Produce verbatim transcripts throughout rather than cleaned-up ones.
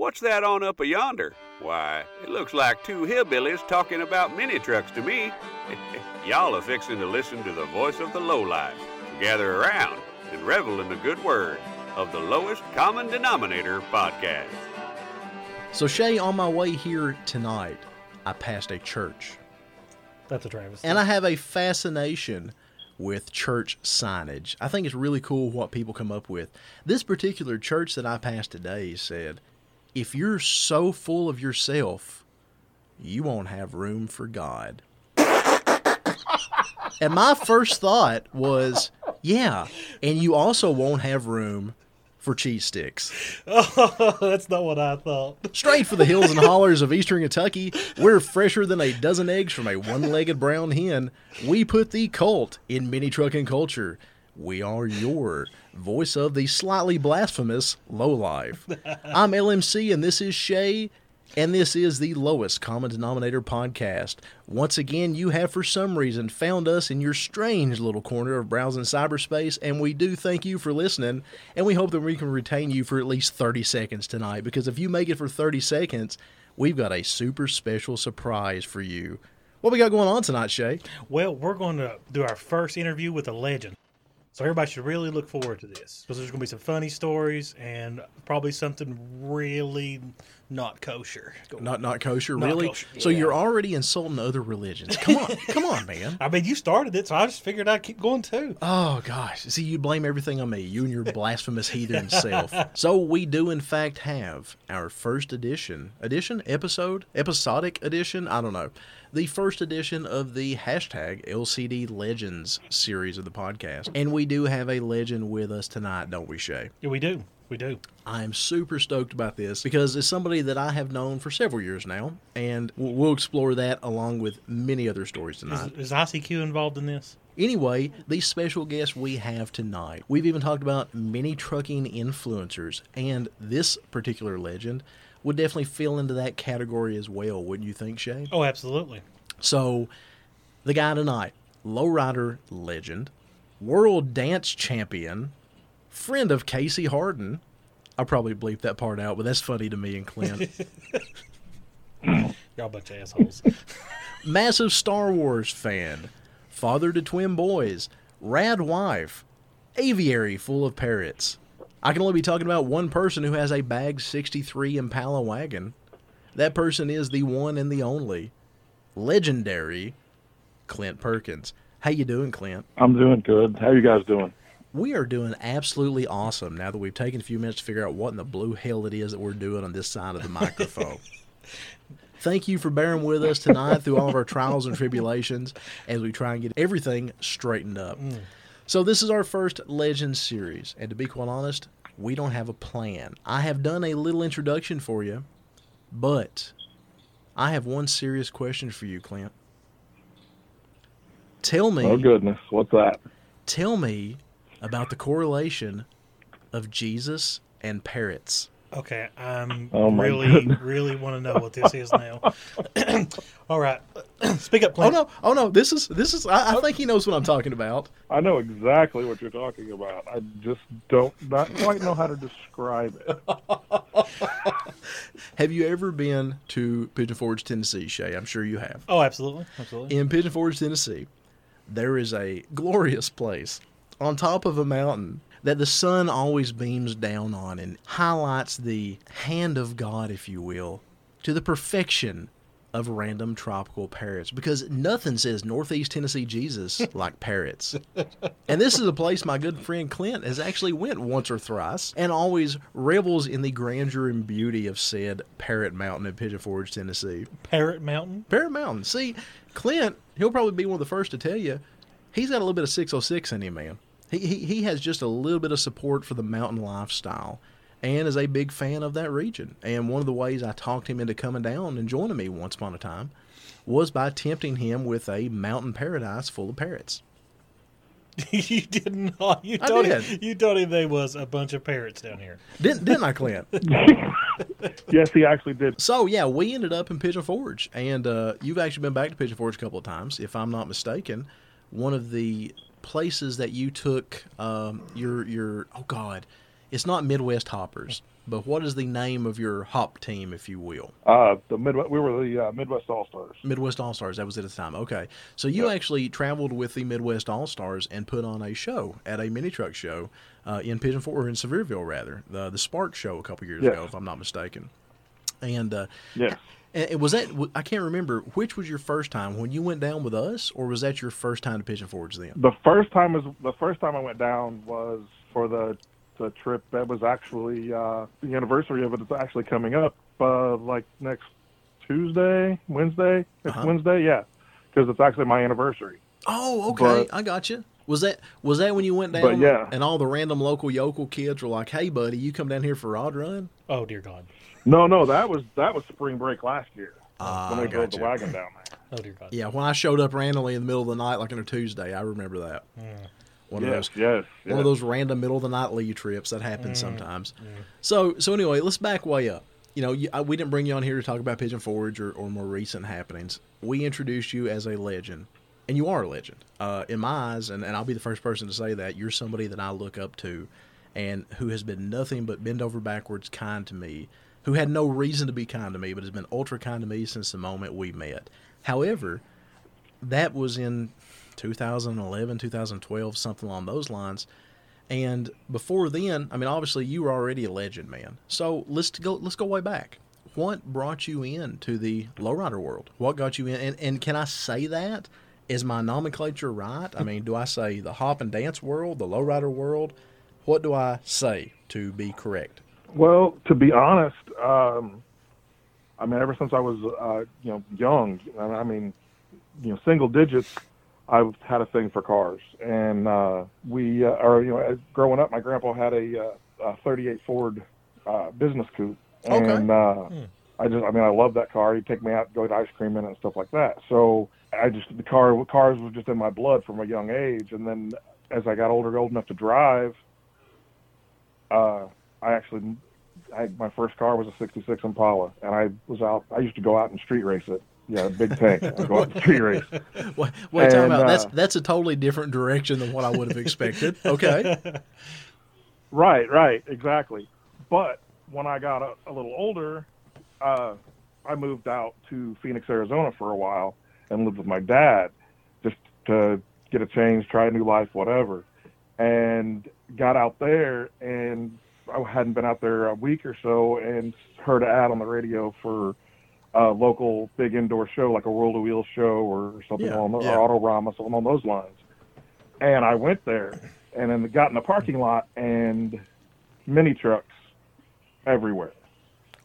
What's that on up yonder? Why, it looks like two hillbillies talking about mini trucks to me. Y'all are fixing to listen to the voice of the lowlives. Gather around and revel in the good word of the Lowest Common Denominator podcast. So, Shay, on my way here tonight, I passed a church. That's a travesty. And I have a fascination with church signage. I think it's really cool what people come up with. This particular church that I passed today said, if you're so full of yourself, you won't have room for God. And my first thought was, yeah, and you also won't have room for cheese sticks. Oh, that's not what I thought. Straight for the hills and hollers of Eastern Kentucky, we're fresher than a dozen eggs from a one-legged brown hen. We put the cult in mini trucking culture. We are your voice of the slightly blasphemous lowlife. I'm L M C, and this is Shay, and this is the Lowest Common Denominator podcast. Once again, you have for some reason found us in your strange little corner of browsing cyberspace, and we do thank you for listening, and we hope that we can retain you for at least thirty seconds tonight, because if you make it for thirty seconds, we've got a super special surprise for you. What we got going on tonight, Shay? Well, we're going to do our first interview with a legend. So everybody should really look forward to this, because there's going to be some funny stories and probably something really not kosher. Not not kosher, not really? Kosher. So yeah. You're already insulting other religions. Come on, come on, man. I mean, you started it, so I just figured I'd keep going too. Oh, gosh. See, you blame everything on me, you and your blasphemous heathen self. So we do, in fact, have our first edition, edition, episode, episodic edition, I don't know, the first edition of the hashtag L C D Legends series of the podcast. And we do have a legend with us tonight, don't we, Shay? Yeah, we do. We do. I'm super stoked about this because it's somebody that I have known for several years now, and we'll explore that along with many other stories tonight. Is, is I C Q involved in this? Anyway, the special guest we have tonight, we've even talked about many trucking influencers, and this particular legend would definitely fall into that category as well, wouldn't you think, Shay? Oh, absolutely. So, the guy tonight, lowrider legend, world dance champion, friend of Casey Harden. I'll probably bleep that part out, but that's funny to me and Clint. Y'all bunch of assholes. Massive Star Wars fan, father to twin boys, rad wife, aviary full of parrots. I can only be talking about one person who has a bag sixty-three Impala wagon. That person is the one and the only legendary Clint Perkins. How you doing, Clint? I'm doing good. How you guys doing? We are doing absolutely awesome now that we've taken a few minutes to figure out what in the blue hell it is that we're doing on this side of the microphone. Thank you for bearing with us tonight through all of our trials and tribulations as we try and get everything straightened up. Mm. So this is our first Legend series, and to be quite honest, we don't have a plan. I have done a little introduction for you, but I have one serious question for you, Clint. Tell me... Oh, goodness. What's that? Tell me about the correlation of Jesus and parrots. Okay, I'm oh really, goodness. really want to know what this is now. All right, speak up, Clint. Oh no, oh no, this is this is. I, I think he knows what I'm talking about. I know exactly what you're talking about. I just don't not quite know how to describe it. Have you ever been to Pigeon Forge, Tennessee, Shay? I'm sure you have. Oh, absolutely, absolutely. In Pigeon Forge, Tennessee, there is a glorious place on top of a mountain that the sun always beams down on and highlights the hand of God, if you will, to the perfection of random tropical parrots. Because nothing says Northeast Tennessee Jesus like parrots. And this is a place my good friend Clint has actually went once or thrice and always revels in the grandeur and beauty of said Parrot Mountain in Pigeon Forge, Tennessee. Parrot Mountain? Parrot Mountain. See, Clint, he'll probably be one of the first to tell you, he's got a little bit of six oh six in him, man. He, he he has just a little bit of support for the mountain lifestyle and is a big fan of that region. And one of the ways I talked him into coming down and joining me once upon a time was by tempting him with a mountain paradise full of parrots. You did not. You told I did. Him, you told him there was a bunch of parrots down here. Didn't, didn't I, Clint? Yes, he actually did. So, yeah, we ended up in Pigeon Forge. And uh, you've actually been back to Pigeon Forge a couple of times, if I'm not mistaken. One of the places that you took um, your your oh god, it's not Midwest Hoppers, but what is the name of your hop team, if you will? Uh, the Midwest, we were the uh, Midwest All-Stars. Midwest All-Stars, that was it at the time. Okay. So you yep. actually traveled with the Midwest All-Stars and put on a show at a mini truck show uh, in Pigeon Forge, or in Sevierville, rather, the the Spark show a couple years yes. ago, if I'm not mistaken. And uh, yes. And was that, I can't remember, which was your first time, when you went down with us, or was that your first time to Pigeon Forge then? The first time is the first time I went down was for the the trip that was actually uh, the anniversary of it. It's actually coming up uh, like next Tuesday, Wednesday, next uh-huh. Wednesday, yeah, because it's actually my anniversary. Oh, okay, but, I got you. Was that was that when you went down? But yeah. And all the random local yokel kids were like, "Hey, buddy, you come down here for Rod Run?" Oh, dear God. No, no, that was that was spring break last year uh, when they drove the wagon down there. Oh, dear God. Yeah, when I showed up randomly in the middle of the night, like on a Tuesday, I remember that. Mm. One yes, of those, yes, one yes. of those random middle of the night leave trips that happen mm. sometimes. Mm. So, so anyway, let's back way up. You know, you, I, we didn't bring you on here to talk about Pigeon Forge or, or more recent happenings. We introduced you as a legend, and you are a legend uh, in my eyes. And, and I'll be the first person to say that you're somebody that I look up to, and who has been nothing but bend over backwards kind to me. Who had no reason to be kind to me, but has been ultra kind to me since the moment we met. However, that was in two thousand eleven, two thousand twelve, something along those lines. And before then, I mean, obviously you were already a legend, man. So let's go let's go way back. What brought you into the lowrider world? What got you in? And, and can I say that? Is my nomenclature right? I mean, do I say the hop and dance world, the lowrider world? What do I say to be correct? Well, to be honest, um, I mean, ever since I was, uh, you know, young, I mean, you know, single digits, I've had a thing for cars. And uh, we, uh, or you know, growing up, my grandpa had a, uh, a thirty-eight Ford uh, business coupe, and okay. uh, hmm. I just, I mean, I loved that car. He'd take me out, go to ice cream in it, and stuff like that. So I just, the car, cars was just in my blood from a young age. And then as I got older, old enough to drive, uh. I actually, I, my first car was a sixty-six Impala, and I was out. I used to go out and street race it. Yeah, big tank. I go out and street race. Wait, wait and, time out. Uh, that's that's a totally different direction than what I would have expected. Okay. Right, right, exactly. But when I got a, a little older, uh, I moved out to Phoenix, Arizona for a while and lived with my dad just to get a change, try a new life, whatever, and got out there and. I hadn't been out there a week or so and heard an ad on the radio for a local big indoor show, like a World of Wheels show or something yeah, along yeah. Autorama, something along those lines. And I went there and then got in the parking lot and mini trucks everywhere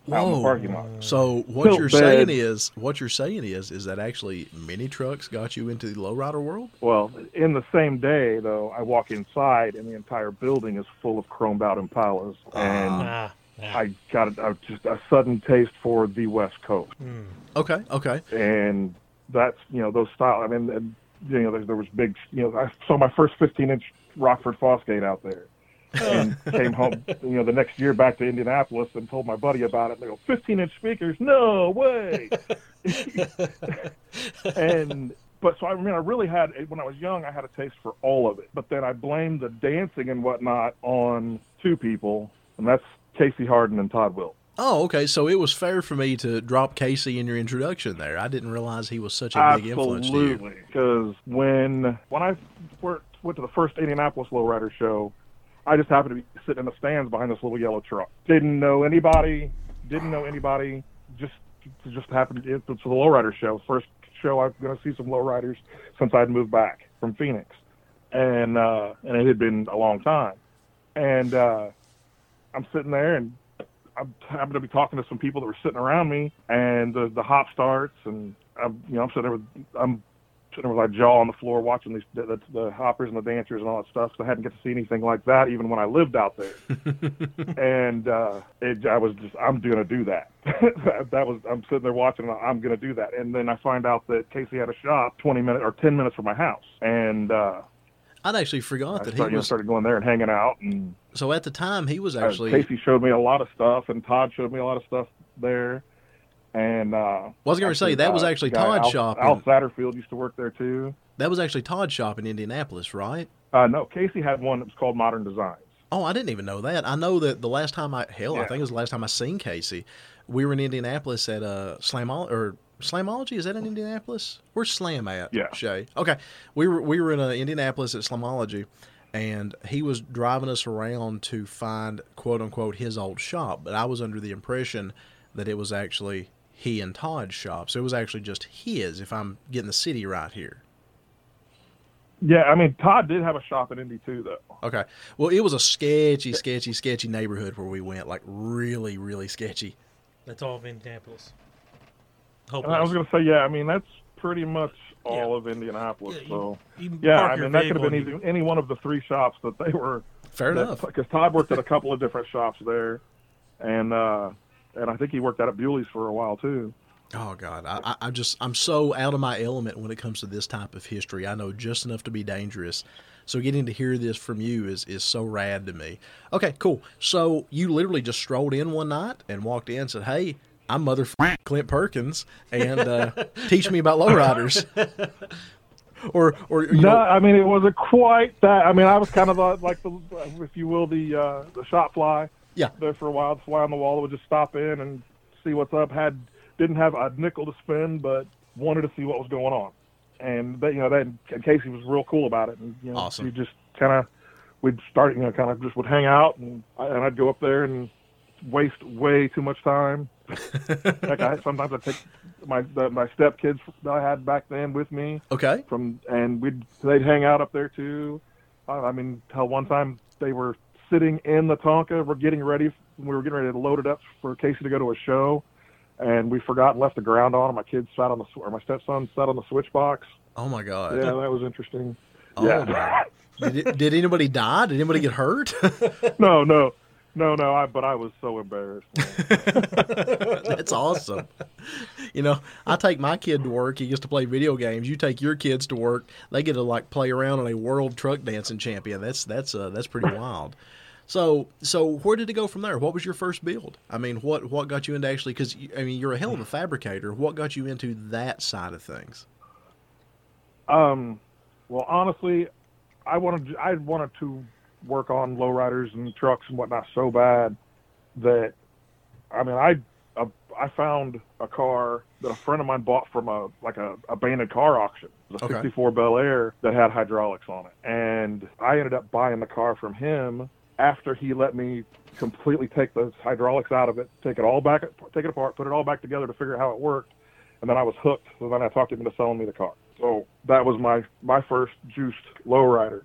Whoa. Out in the parking lot. So what Tilt you're bed. saying is, what you're saying is, is that actually mini trucks got you into the lowrider world? Well, in the same day though, I walk inside and the entire building is full of chromed out Impalas, and ah, ah. I got a, just a sudden taste for the West Coast. Mm. Okay, okay. And that's you know those style. I mean, and, you know there, there was big. You know, I saw my first fifteen inch Rockford Fosgate out there. And came home, you know, the next year back to Indianapolis and told my buddy about it. They go, fifteen inch speakers? No way. and, but so I mean, I really had, when I was young, I had a taste for all of it. But then I blamed the dancing and whatnot on two people, and that's Casey Harden and Todd Will. Oh, okay. So it was fair for me to drop Casey in your introduction there. I didn't realize he was such a Absolutely. Big influence to you. Absolutely. Because when, when I worked, went to the first Indianapolis Lowrider show, I just happened to be sitting in the stands behind this little yellow truck. Didn't know anybody. Didn't know anybody. Just, just happened to it's the lowrider show. First show I'm going to see some lowriders since I'd moved back from Phoenix, and uh, and it had been a long time. And uh, I'm sitting there, and I happened to be talking to some people that were sitting around me, and the the hop starts, and I'm you know I'm sitting there with I'm. sitting with my jaw on the floor watching these the, the, the hoppers and the dancers and all that stuff. So I hadn't get to see anything like that even when I lived out there. and uh, it, I was just, I'm going to do that. that. That was, I'm sitting there watching, and I'm going to do that. And then I find out that Casey had a shop twenty minutes or ten minutes from my house. And uh, I'd actually forgot I that started, he was... started going there and hanging out. And so at the time, he was actually... Uh, Casey showed me a lot of stuff, and Todd showed me a lot of stuff there. And uh, well, I was going to say, that uh, was actually Todd's shop. Al Satterfield used to work there, too. That was actually Todd's shop in Indianapolis, right? Uh, no, Casey had one that was called Modern Designs. Oh, I didn't even know that. I know that the last time I, hell, yeah. I think it was the last time I seen Casey, we were in Indianapolis at uh, Slamology, or Slamology, is that in Indianapolis? Where's Slam at, yeah. Shay? Okay, we were we were in uh, Indianapolis at Slamology, and he was driving us around to find, quote-unquote, his old shop, but I was under the impression that it was actually he and Todd's shop, so it was actually just his, if I'm getting the city right here. Yeah, I mean, Todd did have a shop in Indy, too, though. Okay. Well, it was a sketchy, sketchy, sketchy neighborhood where we went. Like, really, really sketchy. That's all of Indianapolis. Hopeless. I was going to say, yeah, I mean, that's pretty much all yeah. of Indianapolis. Yeah, you, so, you yeah, I mean, that could have been any one of the three shops that they were. Fair that, enough. Because Todd worked at a couple of different shops there. And uh, and I think he worked out at Bewley's for a while, too. Oh, God, I, I just, I'm so out of my element when it comes to this type of history. I know just enough to be dangerous. So getting to hear this from you is, is so rad to me. Okay, cool. So you literally just strolled in one night and walked in and said, hey, I'm motherfucking Clint Perkins, and uh, teach me about lowriders. or, or you no, know, I mean, it wasn't quite that. I mean, I was kind of uh, like, the, if you will, the uh, the shop fly. Yeah. There for a while, the fly on the wall that would just stop in and see what's up, had... Didn't have a nickel to spend, but wanted to see what was going on. And, they, you know, that Casey was real cool about it. And, you know, awesome. We just kind of, we'd start, you know, kind of just would hang out. And, I, and I'd go up there and waste way too much time. Like I, sometimes I'd take my the, my stepkids that I had back then with me. Okay. From And we'd they'd hang out up there, too. I, I mean, hell, one time they were sitting in the Tonka. We're getting ready. We were getting ready to load it up for Casey to go to a show. And we forgot and left the ground on. And my kids sat on the or my stepson sat on the switch box. Oh my God! Yeah, that was interesting. Oh, yeah. did, did anybody die? Did anybody get hurt? no, no, no, no. I but I was so embarrassed. That's awesome. You know, I take my kid to work. He gets to play video games. You take your kids to work. They get to like play around on a world truck dancing champion. That's that's uh, that's pretty wild. So, so where did it go from there? What was your first build? I mean, what, what got you into actually, because, I mean, you're a hell of a fabricator. What got you into that side of things? Um, well, honestly, I wanted, I wanted to work on lowriders and trucks and whatnot so bad that, I mean, I, I, I found a car that a friend of mine bought from a, like a abandoned car auction. It was a okay. sixty-four Bel Air that had hydraulics on it. And I ended up buying the car from him after he let me completely take the hydraulics out of it, take it all back, take it apart, put it all back together to figure out how it worked. And then I was hooked. So then I talked him into selling me the car. So that was my, my first juiced lowrider.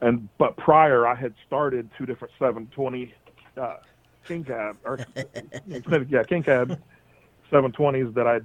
And, but prior I had started two different seven twenty, uh, King Cab, or yeah, King Cab seven twenties that I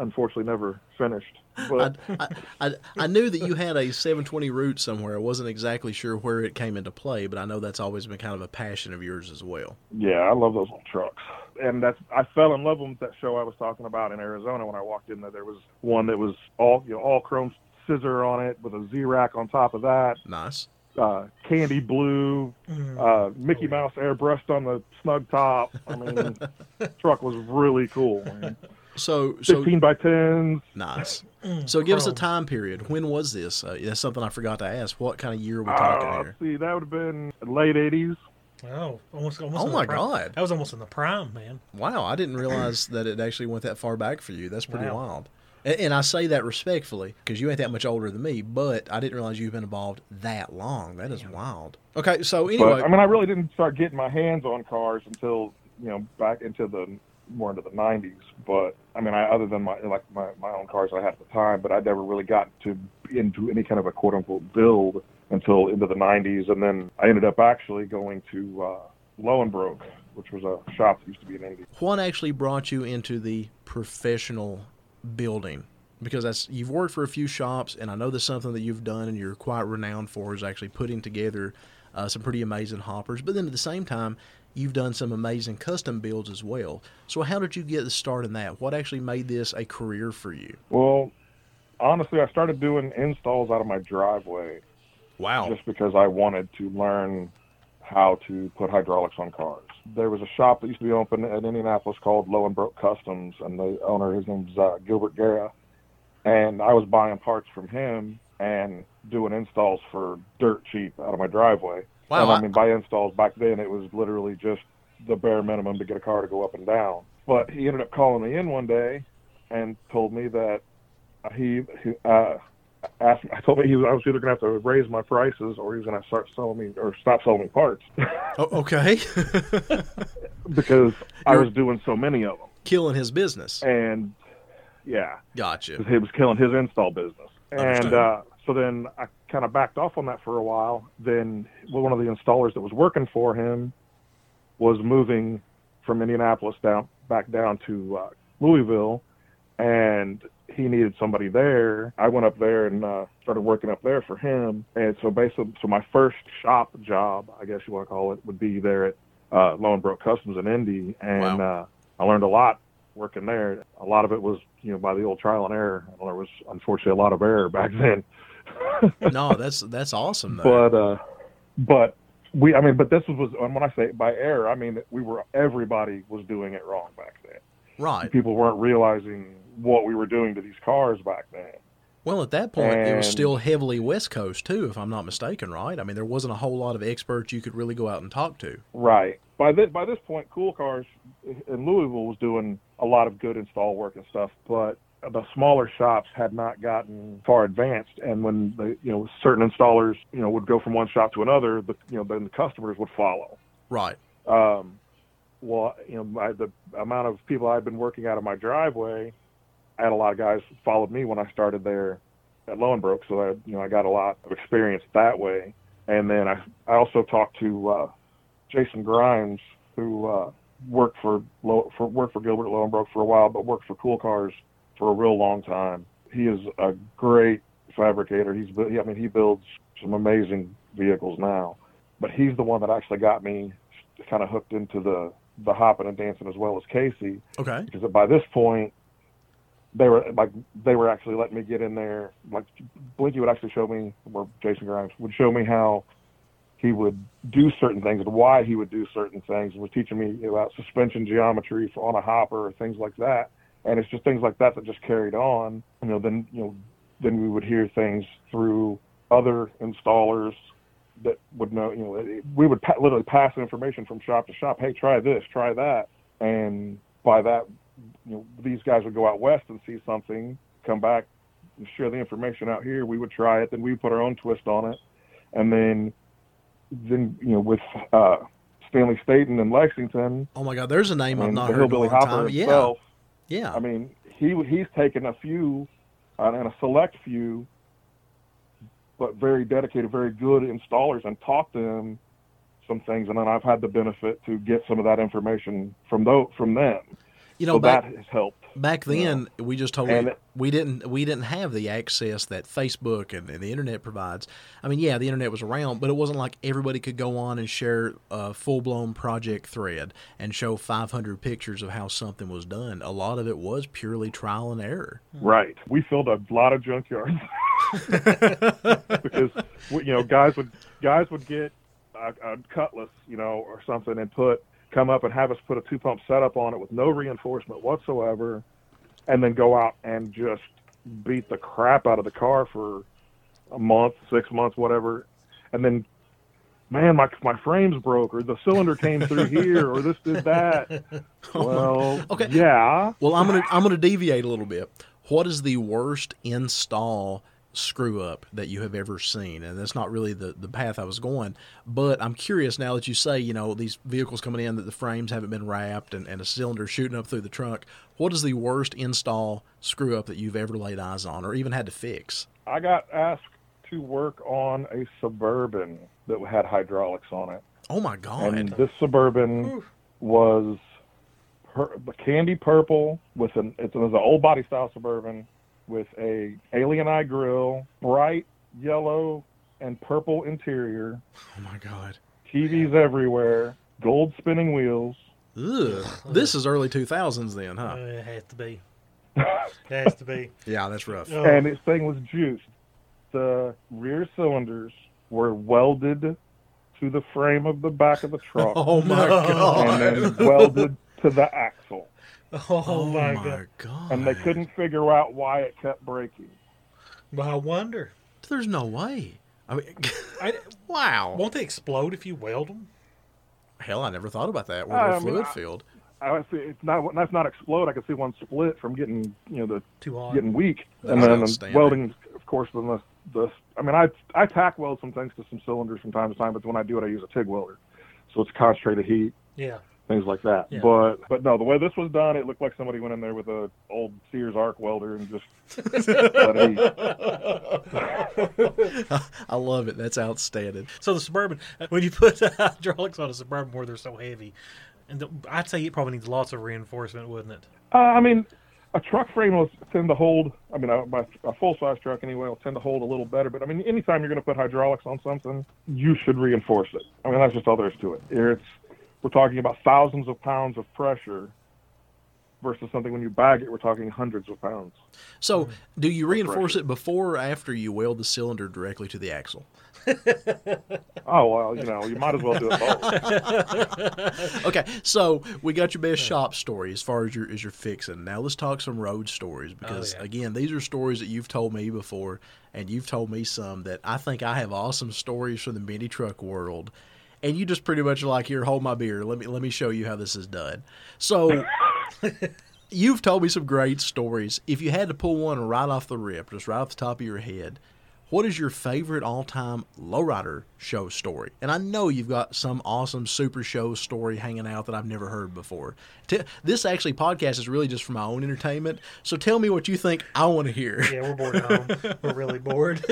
unfortunately never finished. But I, I, I knew that you had a seven twenty route somewhere. I wasn't exactly sure where it came into play, but I know that's always been kind of a passion of yours as well. Yeah, I love those little trucks. And that's I fell in love with that show I was talking about in Arizona when I walked in there. There was one that was all you know, all chrome scissor on it with a Z-rack on top of that. Nice. Uh, candy blue, uh, Mickey Mouse airbrushed on the snug top. I mean, truck was really cool, man. So, so fifteen by tens. Nice. So give us a time period. When was this? Uh, that's something I forgot to ask. What kind of year are we talking uh, here? See, that would have been late eighties. Oh, almost, almost oh my God. That was almost in the prime, man. Wow. I didn't realize that it actually went that far back for you. That's pretty wow. wild. And, and I say that respectfully because you ain't that much older than me, but I didn't realize you've been involved that long. That is yeah. wild. Okay. So anyway. But, I mean, I really didn't start getting my hands on cars until, you know, back into the more into the nineties, but I mean, I, other than my like my, my own cars I had at the time, but I never really got to into any kind of a quote unquote build until into the nineties, and then I ended up actually going to uh, Lowenbrook, which was a shop that used to be in Indy. What actually brought you into the professional building? Because that's you've worked for a few shops, and I know that's something that you've done, and you're quite renowned for is actually putting together uh, some pretty amazing hoppers. But then at the same time, you've done some amazing custom builds as well. So how did you get the start in that? What actually made this a career for you? Well, honestly, I started doing installs out of my driveway. Wow. Just because I wanted to learn how to put hydraulics on cars. There was a shop that used to be open in Indianapolis called Lowenbrook Customs, and the owner, his name's uh, Gilbert Guerra, and I was buying parts from him and doing installs for dirt cheap out of my driveway. Wow. And I mean, by installs back then, it was literally just the bare minimum to get a car to go up and down. But he ended up calling me in one day and told me that he, he uh, asked me, I told me he was, I was either going to have to raise my prices or he was going to start selling me or stop selling me parts. Oh, okay. Because I You're was doing so many of them. Killing his business. And yeah. Gotcha. He was killing his install business. Understood. And uh, so then I kind of backed off on that for a while. Then one of the installers that was working for him was moving from Indianapolis down back down to uh, Louisville, and he needed somebody there. I went up there and uh, started working up there for him. And so basically, so my first shop job, I guess you want to call it, would be there at uh, Lowenbrook Customs in Indy. And wow. uh, I learned a lot working there. A lot of it was, you know, by the old trial and error. There was unfortunately a lot of error back then. No, that's that's awesome, though. But uh, but. We, I mean, but this was, and when I say by error, I mean, we were, everybody was doing it wrong back then. Right. People weren't realizing what we were doing to these cars back then. Well, at that point, and, it was still heavily West Coast, too, if I'm not mistaken, right? I mean, there wasn't a whole lot of experts you could really go out and talk to. Right. By this, by this point, Cool Cars in Louisville was doing a lot of good install work and stuff, but the smaller shops had not gotten far advanced, and when the you know certain installers you know would go from one shop to another, the you know then the customers would follow. Right. Um, well, you know my, the amount of people I'd been working out of my driveway, I had a lot of guys followed me when I started there at Lowenbrook, so I you know I got a lot of experience that way. And then I I also talked to uh, Jason Grimes, who uh, worked for for worked for Gilbert Lowenbrook for a while, but worked for Cool Cars for a real long time. He is a great fabricator. He's, I mean, he builds some amazing vehicles now, but he's the one that actually got me kind of hooked into the, the hopping and dancing as well as Casey. Okay. Because by this point, they were like, they were actually letting me get in there. Like Blinky would actually show me, or Jason Grimes would show me how he would do certain things and why he would do certain things, and was teaching me about suspension geometry on a hopper or things like that. And it's just things like that that just carried on. You know, then you know, then we would hear things through other installers that would know. You know, it, we would pa- literally pass information from shop to shop. Hey, try this, try that. And by that, you know, these guys would go out west and see something, come back, and share the information out here. We would try it, then we would put our own twist on it, and then, then you know, with. Uh, Stanley Staten in Lexington. Oh my God, there's a name I've not heard in a long time. Yeah. Yeah, I mean, he he's taken a few, uh, and a select few, but very dedicated, very good installers, and taught them some things. And then I've had the benefit to get some of that information from those from them. You know, so back, that has helped. Back then, you know? we just totally it, we didn't we didn't have the access that Facebook and, and the internet provides. I mean, yeah, the internet was around, but it wasn't like everybody could go on and share a full blown project thread and show five hundred pictures of how something was done. A lot of it was purely trial and error. Right. We filled a lot of junkyards because you know guys would guys would get a, a cutlass, you know, or something, and put. come up and have us put a two-pump setup on it with no reinforcement whatsoever, and then go out and just beat the crap out of the car for a month, six months, whatever. And then, man, my my frame's broke, or the cylinder came through here, or this did that. Well, okay. yeah. Well, I'm gonna I'm gonna deviate a little bit. What is the worst install screw up that you have ever seen? And that's not really the, the path I was going, but I'm curious now that you say, you know, these vehicles coming in that the frames haven't been wrapped and, and a cylinder shooting up through the trunk. What is the worst install screw up that you've ever laid eyes on or even had to fix? I got asked to work on a Suburban that had hydraulics on it. Oh my God. And this Suburban Oof. was per- candy purple with an, it was an old body style Suburban with a alien eye grille, bright yellow and purple interior. Oh my God. T Vs yeah. everywhere, gold spinning wheels. Ugh. This is early two thousands then, huh? Uh, it has to be. It has to be. Yeah, that's rough. Oh. And this thing was juiced. The rear cylinders were welded to the frame of the back of the truck. Oh my God. And then welded to the axle. Oh, oh my, my God. God. And they couldn't figure out why it kept breaking. Well, I wonder. There's no way. I mean, I, wow. Won't they explode if you weld them? Hell, I never thought about that. We're uh, in a fluid I mean, I, field. I would see it's not that's not explode. I could see one split from getting you know the too hard. Getting weak, that's and then the welding, of course. Then the the I mean I I tack weld some things to some cylinders from time to time, but when I do it, I use a TIG welder, so it's concentrated heat. Yeah. Things like that. Yeah. But but no, the way this was done, it looked like somebody went in there with an old Sears arc welder and just let it eat. I love it. That's outstanding. So the Suburban, when you put hydraulics on a Suburban where they're so heavy, and the, I'd say it probably needs lots of reinforcement, wouldn't it? Uh, I mean, a truck frame will tend to hold, I mean, a, a full-size truck anyway will tend to hold a little better. But, I mean, anytime you're going to put hydraulics on something, you should reinforce it. I mean, that's just all there is to it. It's... We're talking about thousands of pounds of pressure versus something when you bag it, we're talking hundreds of pounds. So do you reinforce pressure. It before or after you weld the cylinder directly to the axle? Oh, well, you know, you might as well do it both. Okay, so we got your best shop story as far as your, as your fixing. Now let's talk some road stories because, oh, yeah. again, these are stories that you've told me before, and you've told me some that I think I have awesome stories from the mini truck world. And you just pretty much are like, here, hold my beer. Let me let me show you how this is done. So you've told me some great stories. If you had to pull one right off the rip, just right off the top of your head, what is your favorite all-time lowrider show story? And I know you've got some awesome super show story hanging out that I've never heard before. T- this actually podcast is really just for my own entertainment. So tell me what you think I want to hear. Yeah, we're bored at home. We're really bored.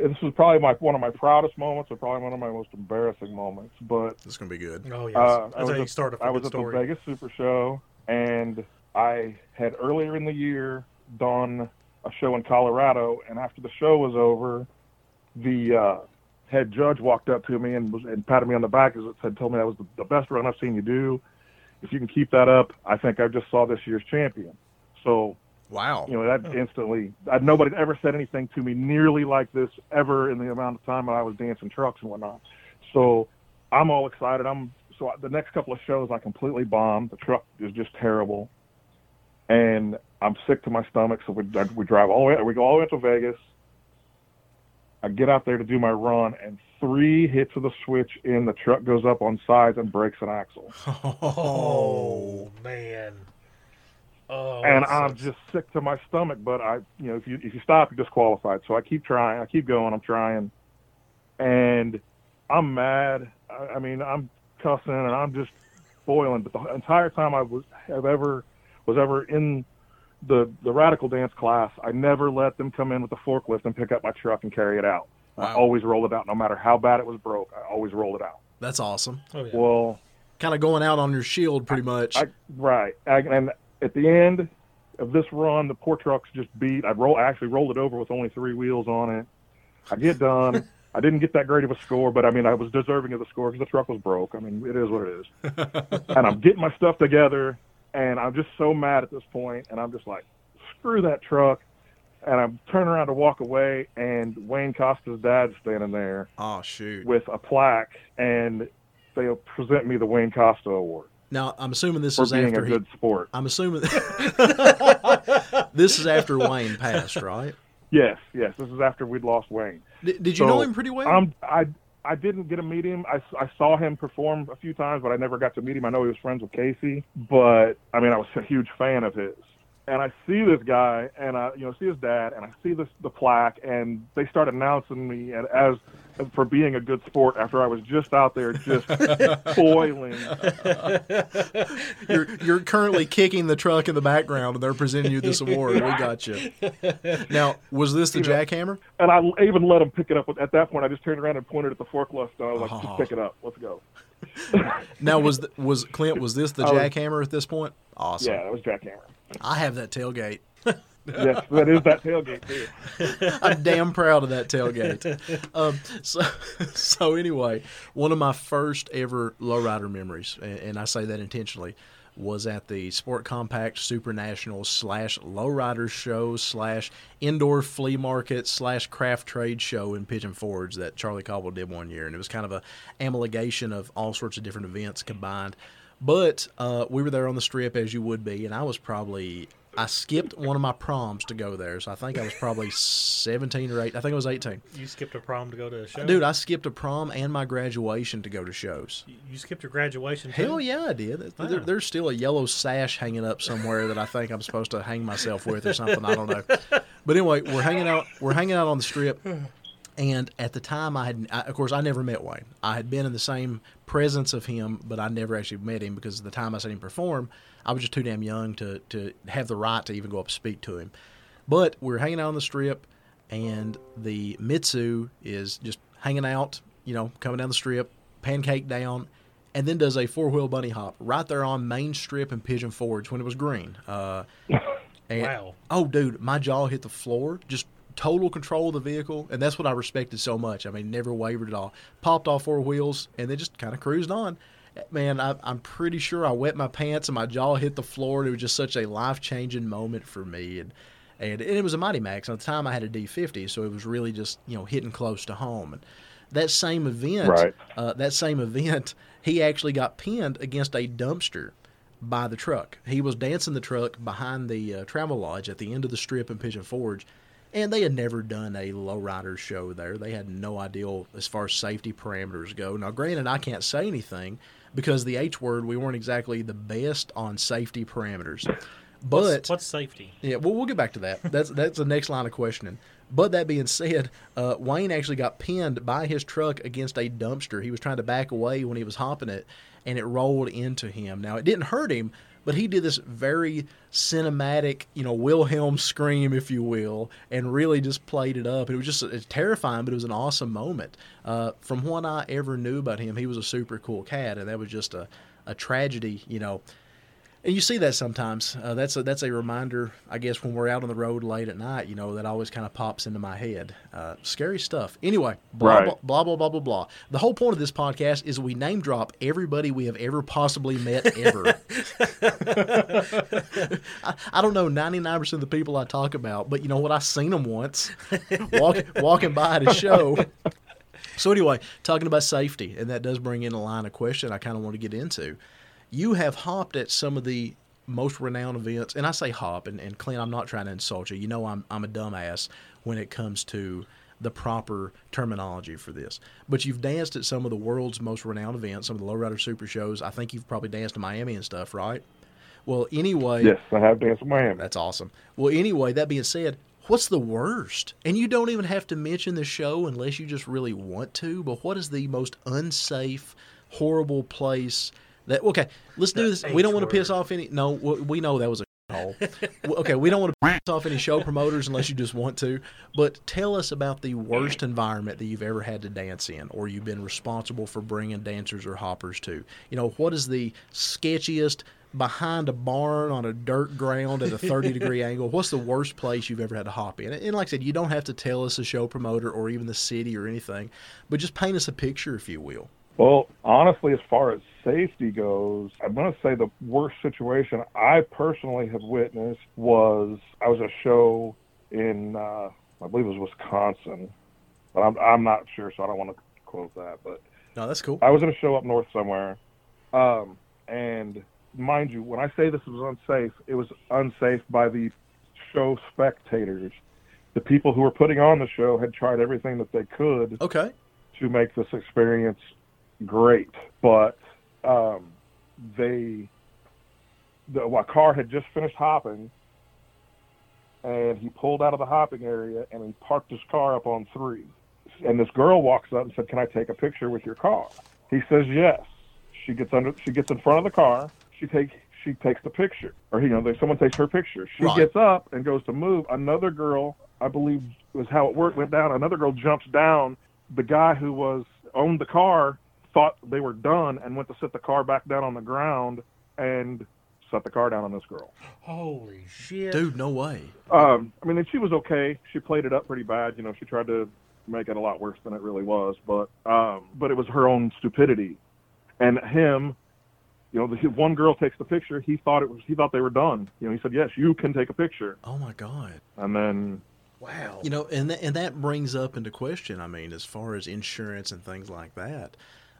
This was probably my one of my proudest moments, or probably one of my most embarrassing moments. But it's gonna be good. Oh yes, uh, that's how you start a story. I was at the Vegas Super Show, and I had earlier in the year done a show in Colorado. And after the show was over, the uh, head judge walked up to me and, was, and patted me on the back and said, "Told me that was the, the best run I've seen you do. If you can keep that up, I think I just saw this year's champion." So. Wow. You know, that instantly, I, nobody ever said anything to me nearly like this ever in the amount of time I was dancing trucks and whatnot. So I'm all excited. I'm so the next couple of shows I completely bombed. The truck is just terrible. And I'm sick to my stomach. So we, we drive all the way, we go all the way up to Vegas. I get out there to do my run, and three hits of the switch in, the truck goes up on sides and breaks an axle. Oh, man. Oh, and I'm sucks. just sick to my stomach, but I, you know, if you if you stop, you're disqualified. So I keep trying, I keep going, I'm trying, and I'm mad. I, I mean, I'm cussing and I'm just boiling. But the entire time I was have ever was ever in the the radical dance class, I never let them come in with the forklift and pick up my truck and carry it out. Wow. I always rolled it out, no matter how bad it was broke. I always rolled it out. That's awesome. Oh, yeah. Well, kind of going out on your shield, pretty I, much. I, right, I, and. At the end of this run, the poor truck's just beat. I roll, I actually rolled it over with only three wheels on it. I get done. I didn't get that great of a score, but, I mean, I was deserving of the score because the truck was broke. I mean, it is what it is. And I'm getting my stuff together, and I'm just so mad at this point, and I'm just like, screw that truck. And I'm turning around to walk away, and Wayne Costa's dad's standing there. Oh, shoot. With a plaque, and they'll present me the Wayne Costa Award. Now, I'm assuming this For is being after a good he, sport. I'm assuming this is after Wayne passed, right? Yes, yes. This is after we'd lost Wayne. D- did you so, know him pretty well? Um, I I didn't get to meet him. I, I saw him perform a few times, but I never got to meet him. I know he was friends with Casey, but I mean, I was a huge fan of his. And I see this guy, and I you know see his dad, and I see this the plaque, and they start announcing me and as. for being a good sport after I was just out there just boiling. You're, you're currently kicking the truck in the background, and they're presenting you this award. We got you. Now, was this the you jackhammer? Know, and I even let them pick it up. At that point, I just turned around and pointed at the forklift, and I was like, oh. just pick it up. Let's go. Now, was the, was Clint, was this the was, jackhammer at this point? Awesome. Yeah, it was jackhammer. I have that tailgate. Yes, that is that tailgate too. I'm damn proud of that tailgate. Um, so, so anyway, one of my first ever lowrider memories, and, and I say that intentionally, was at the Sport Compact Super National slash lowrider show slash indoor flea market slash craft trade show in Pigeon Forge that Charlie Caldwell did one year, and it was kind of a amalgamation of all sorts of different events combined. But uh, we were there on the strip as you would be, and I was probably. I skipped one of my proms to go there, so I think I was probably seventeen or eight. I think I was eighteen. You skipped a prom to go to a show? Dude, I skipped a prom and my graduation to go to shows. You skipped your graduation too? Hell yeah, I did. Wow. There, there's still a yellow sash hanging up somewhere that I think I'm supposed to hang myself with or something. I don't know. But anyway, we're hanging out. We're hanging out on the strip. And at the time, I had, I, of course, I never met Wayne. I had been in the same presence of him, but I never actually met him because at the time I seen him perform, I was just too damn young to, to have the right to even go up and speak to him. But we were hanging out on the strip, and the Mitsu is just hanging out, you know, coming down the strip, pancake down, and then does a four-wheel bunny hop right there on Main Strip and Pigeon Forge when it was green. Uh, and, wow. Oh, dude, my jaw hit the floor, just total control of the vehicle, and that's what I respected so much. I mean, never wavered at all. Popped off four wheels, and they just kind of cruised on. Man, I, I'm pretty sure I wet my pants and my jaw hit the floor. It was just such a life-changing moment for me. And, and, and it was a Mighty Max. At the time, I had a D fifty, so it was really just, you know, hitting close to home. And that same event, right. uh, that same event, he actually got pinned against a dumpster by the truck. He was dancing the truck behind the uh, Travel Lodge at the end of the strip in Pigeon Forge. And they had never done a lowrider show there. They had no idea as far as safety parameters go. Now, granted, I can't say anything because the H word, we weren't exactly the best on safety parameters. But what's, what's safety? Yeah, well, we'll get back to that. That's that's the next line of questioning. But that being said, uh, Wayne actually got pinned by his truck against a dumpster. He was trying to back away when he was hopping it, and it rolled into him. Now, it didn't hurt him, but he did this very cinematic, you know, Wilhelm scream, if you will, and really just played it up. It was just it was terrifying, but it was an awesome moment. Uh, from what I ever knew about him, he was a super cool cat, and that was just a, a tragedy, you know. And you see that sometimes. Uh, that's, a, that's a reminder, I guess, when we're out on the road late at night, you know, that always kind of pops into my head. Uh, scary stuff. Anyway, blah, right. blah, blah, blah, blah, blah, blah. The whole point of this podcast is we name drop everybody we have ever possibly met ever. I, I don't know ninety-nine percent of the people I talk about, but you know what? I seen them once walk, walking by at a show. So anyway, talking about safety, and that does bring in a line of question I kind of want to get into. You have hopped at some of the most renowned events, and I say hop, and, and Clint, I'm not trying to insult you. You know I'm I'm a dumbass when it comes to the proper terminology for this. But you've danced at some of the world's most renowned events, some of the lowrider super shows. I think you've probably danced in Miami and stuff, right? Well, anyway. Yes, I have danced in Miami. That's awesome. Well, anyway, that being said, what's the worst? And you don't even have to mention the show unless you just really want to, but what is the most unsafe, horrible place? That, okay, let's do this. We don't want to piss off any. No, we know that was a hole. Okay, we don't want to piss off any show promoters unless you just want to. But tell us about the worst environment that you've ever had to dance in, or you've been responsible for bringing dancers or hoppers to. You know, what is the sketchiest behind a barn on a dirt ground at a thirty degree angle? What's the worst place you've ever had to hop in? And like I said, you don't have to tell us a show promoter or even the city or anything, but just paint us a picture, if you will. Well, honestly, as far as safety goes, I'm going to say the worst situation I personally have witnessed was I was at a show in, uh, I believe it was Wisconsin, but I'm, I'm not sure, so I don't want to quote that. But no, that's cool. I was at a show up north somewhere, um, and mind you, when I say this was unsafe, it was unsafe by the show spectators. The people who were putting on the show had tried everything that they could okay. to make this experience great, but um, they the my car had just finished hopping, and he pulled out of the hopping area and he parked his car up on three. And this girl walks up and said, "Can I take a picture with your car?" He says, "Yes." She gets under. She gets in front of the car. She take she takes the picture, or you know, someone takes her picture. She right. gets up and goes to move. Another girl, I believe, was how it worked. Went down. Another girl jumps down. The guy who was owned the car thought they were done and went to sit the car back down on the ground and set the car down on this girl. Holy shit. Dude, no way. Um, I mean, and she was okay. She played it up pretty bad. You know, she tried to make it a lot worse than it really was, but um, but it was her own stupidity. And him, you know, the one girl takes the picture. He thought it was, he thought they were done. You know, he said, "Yes, you can take a picture." Oh my God. And then... Wow. You know, and, th- and that brings up into question, I mean, as far as insurance and things like that,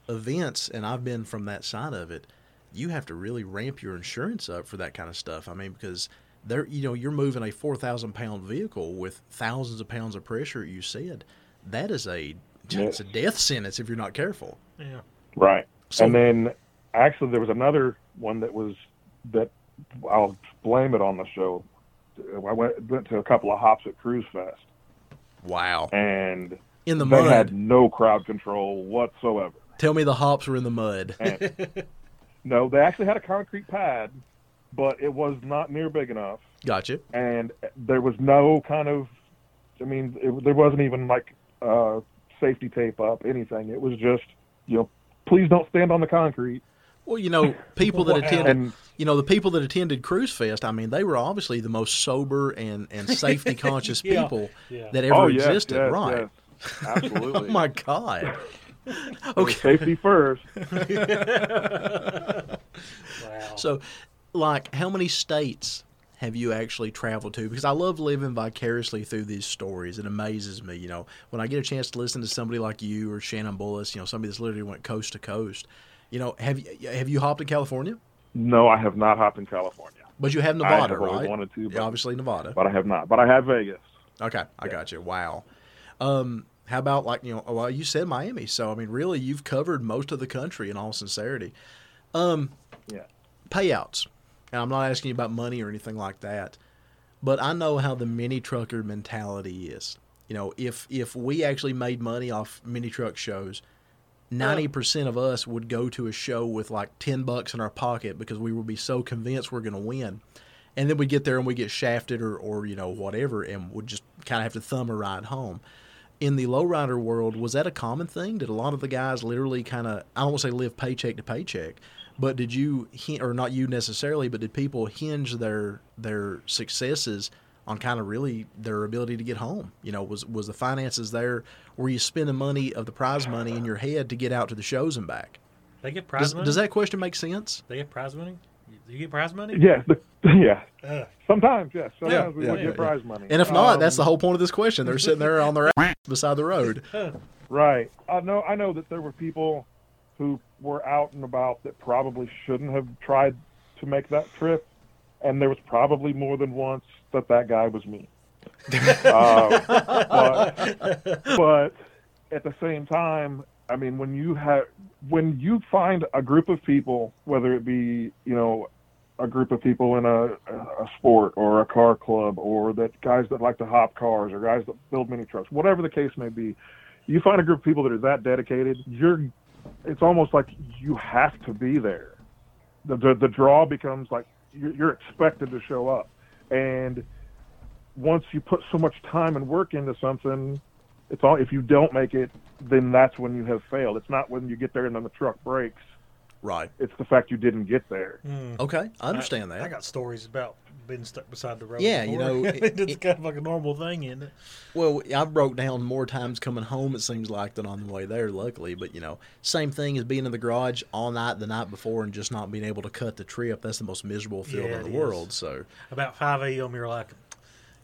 events, and I've been from that side of it, you have to really ramp your insurance up for that kind of stuff. I mean, because there, you know, you're moving a four thousand pound vehicle with thousands of pounds of pressure. You said that is a, yeah. it's a death sentence if you're not careful. Yeah. Right. So, and then actually there was another one that was, that I'll blame it on the show. I went, went to a couple of hops at Cruise Fest. Wow. And in the mud. They had no crowd control whatsoever. Tell me the hops were in the mud. And, no, they actually had a concrete pad, but it was not near big enough. Gotcha. And there was no kind of, I mean, it, there wasn't even like uh, safety tape up, anything. It was just, you know, please don't stand on the concrete. Well, you know, people that attended, and, you know, the people that attended Cruise Fest, I mean, they were obviously the most sober and, and safety conscious yeah, people yeah. that ever oh, yes, existed, yes, right? Yes. Absolutely. Oh, my God. Okay. Safety first. Wow. So, like, how many states have you actually traveled to? Because I love living vicariously through these stories. It amazes me, you know. When I get a chance to listen to somebody like you or Shannon Bullis, you know, somebody that's literally went coast to coast, you know, have you, have you hopped in California? No, I have not hopped in California. But you have Nevada, I have right? Really wanted to, but, yeah, obviously Nevada. But I have not. But I have Vegas. Okay, I yeah. got you. Wow. Um, How about, like, you know, well, you said Miami. So, I mean, really, you've covered most of the country in all sincerity. Um, yeah. Payouts. And I'm not asking you about money or anything like that. But I know how the mini trucker mentality is. You know, if if we actually made money off mini truck shows, ninety percent of us would go to a show with, like, ten bucks in our pocket because we would be so convinced we're going to win. And then we get there and we get shafted or, or you know, whatever, and would just kind of have to thumb a ride home. In the lowrider world, was that a common thing? Did a lot of the guys literally kind of, I don't want to say live paycheck to paycheck, but did you, or not you necessarily, but did people hinge their their successes on kind of really their ability to get home? You know, was, was the finances there? Were you spending money of the prize money in your head to get out to the shows and back? They get prize does, money? Does that question make sense? They get prize money? Do you get prize money? Yeah, yeah. Uh, sometimes, yes. Sometimes yeah, we yeah, get yeah. prize money. And if not, um, that's the whole point of this question. They're sitting there on their ass beside the road. Right. I know. I know that there were people who were out and about that probably shouldn't have tried to make that trip, and there was probably more than once that that guy was me. um, but, but at the same time, I mean, when you have, when you find a group of people, whether it be, you know, a group of people in a, a sport or a car club or that guys that like to hop cars or guys that build mini trucks, whatever the case may be, you find a group of people that are that dedicated, you're, it's almost like you have to be there. The, the, the draw becomes like you're, you're expected to show up. And once you put so much time and work into something, it's all, if you don't make it, then that's when you have failed. It's not when you get there and then the truck breaks. Right. It's the fact you didn't get there. Mm. Okay, I understand I, that. I got stories about being stuck beside the road. Yeah, before. You know. It, it's kind of like a normal thing, isn't it? Well, I broke down more times coming home, it seems like, than on the way there, luckily. But, you know, same thing as being in the garage all night the night before and just not being able to cut the trip. That's the most miserable feeling yeah, in the world. Is. So about five a.m. you're like,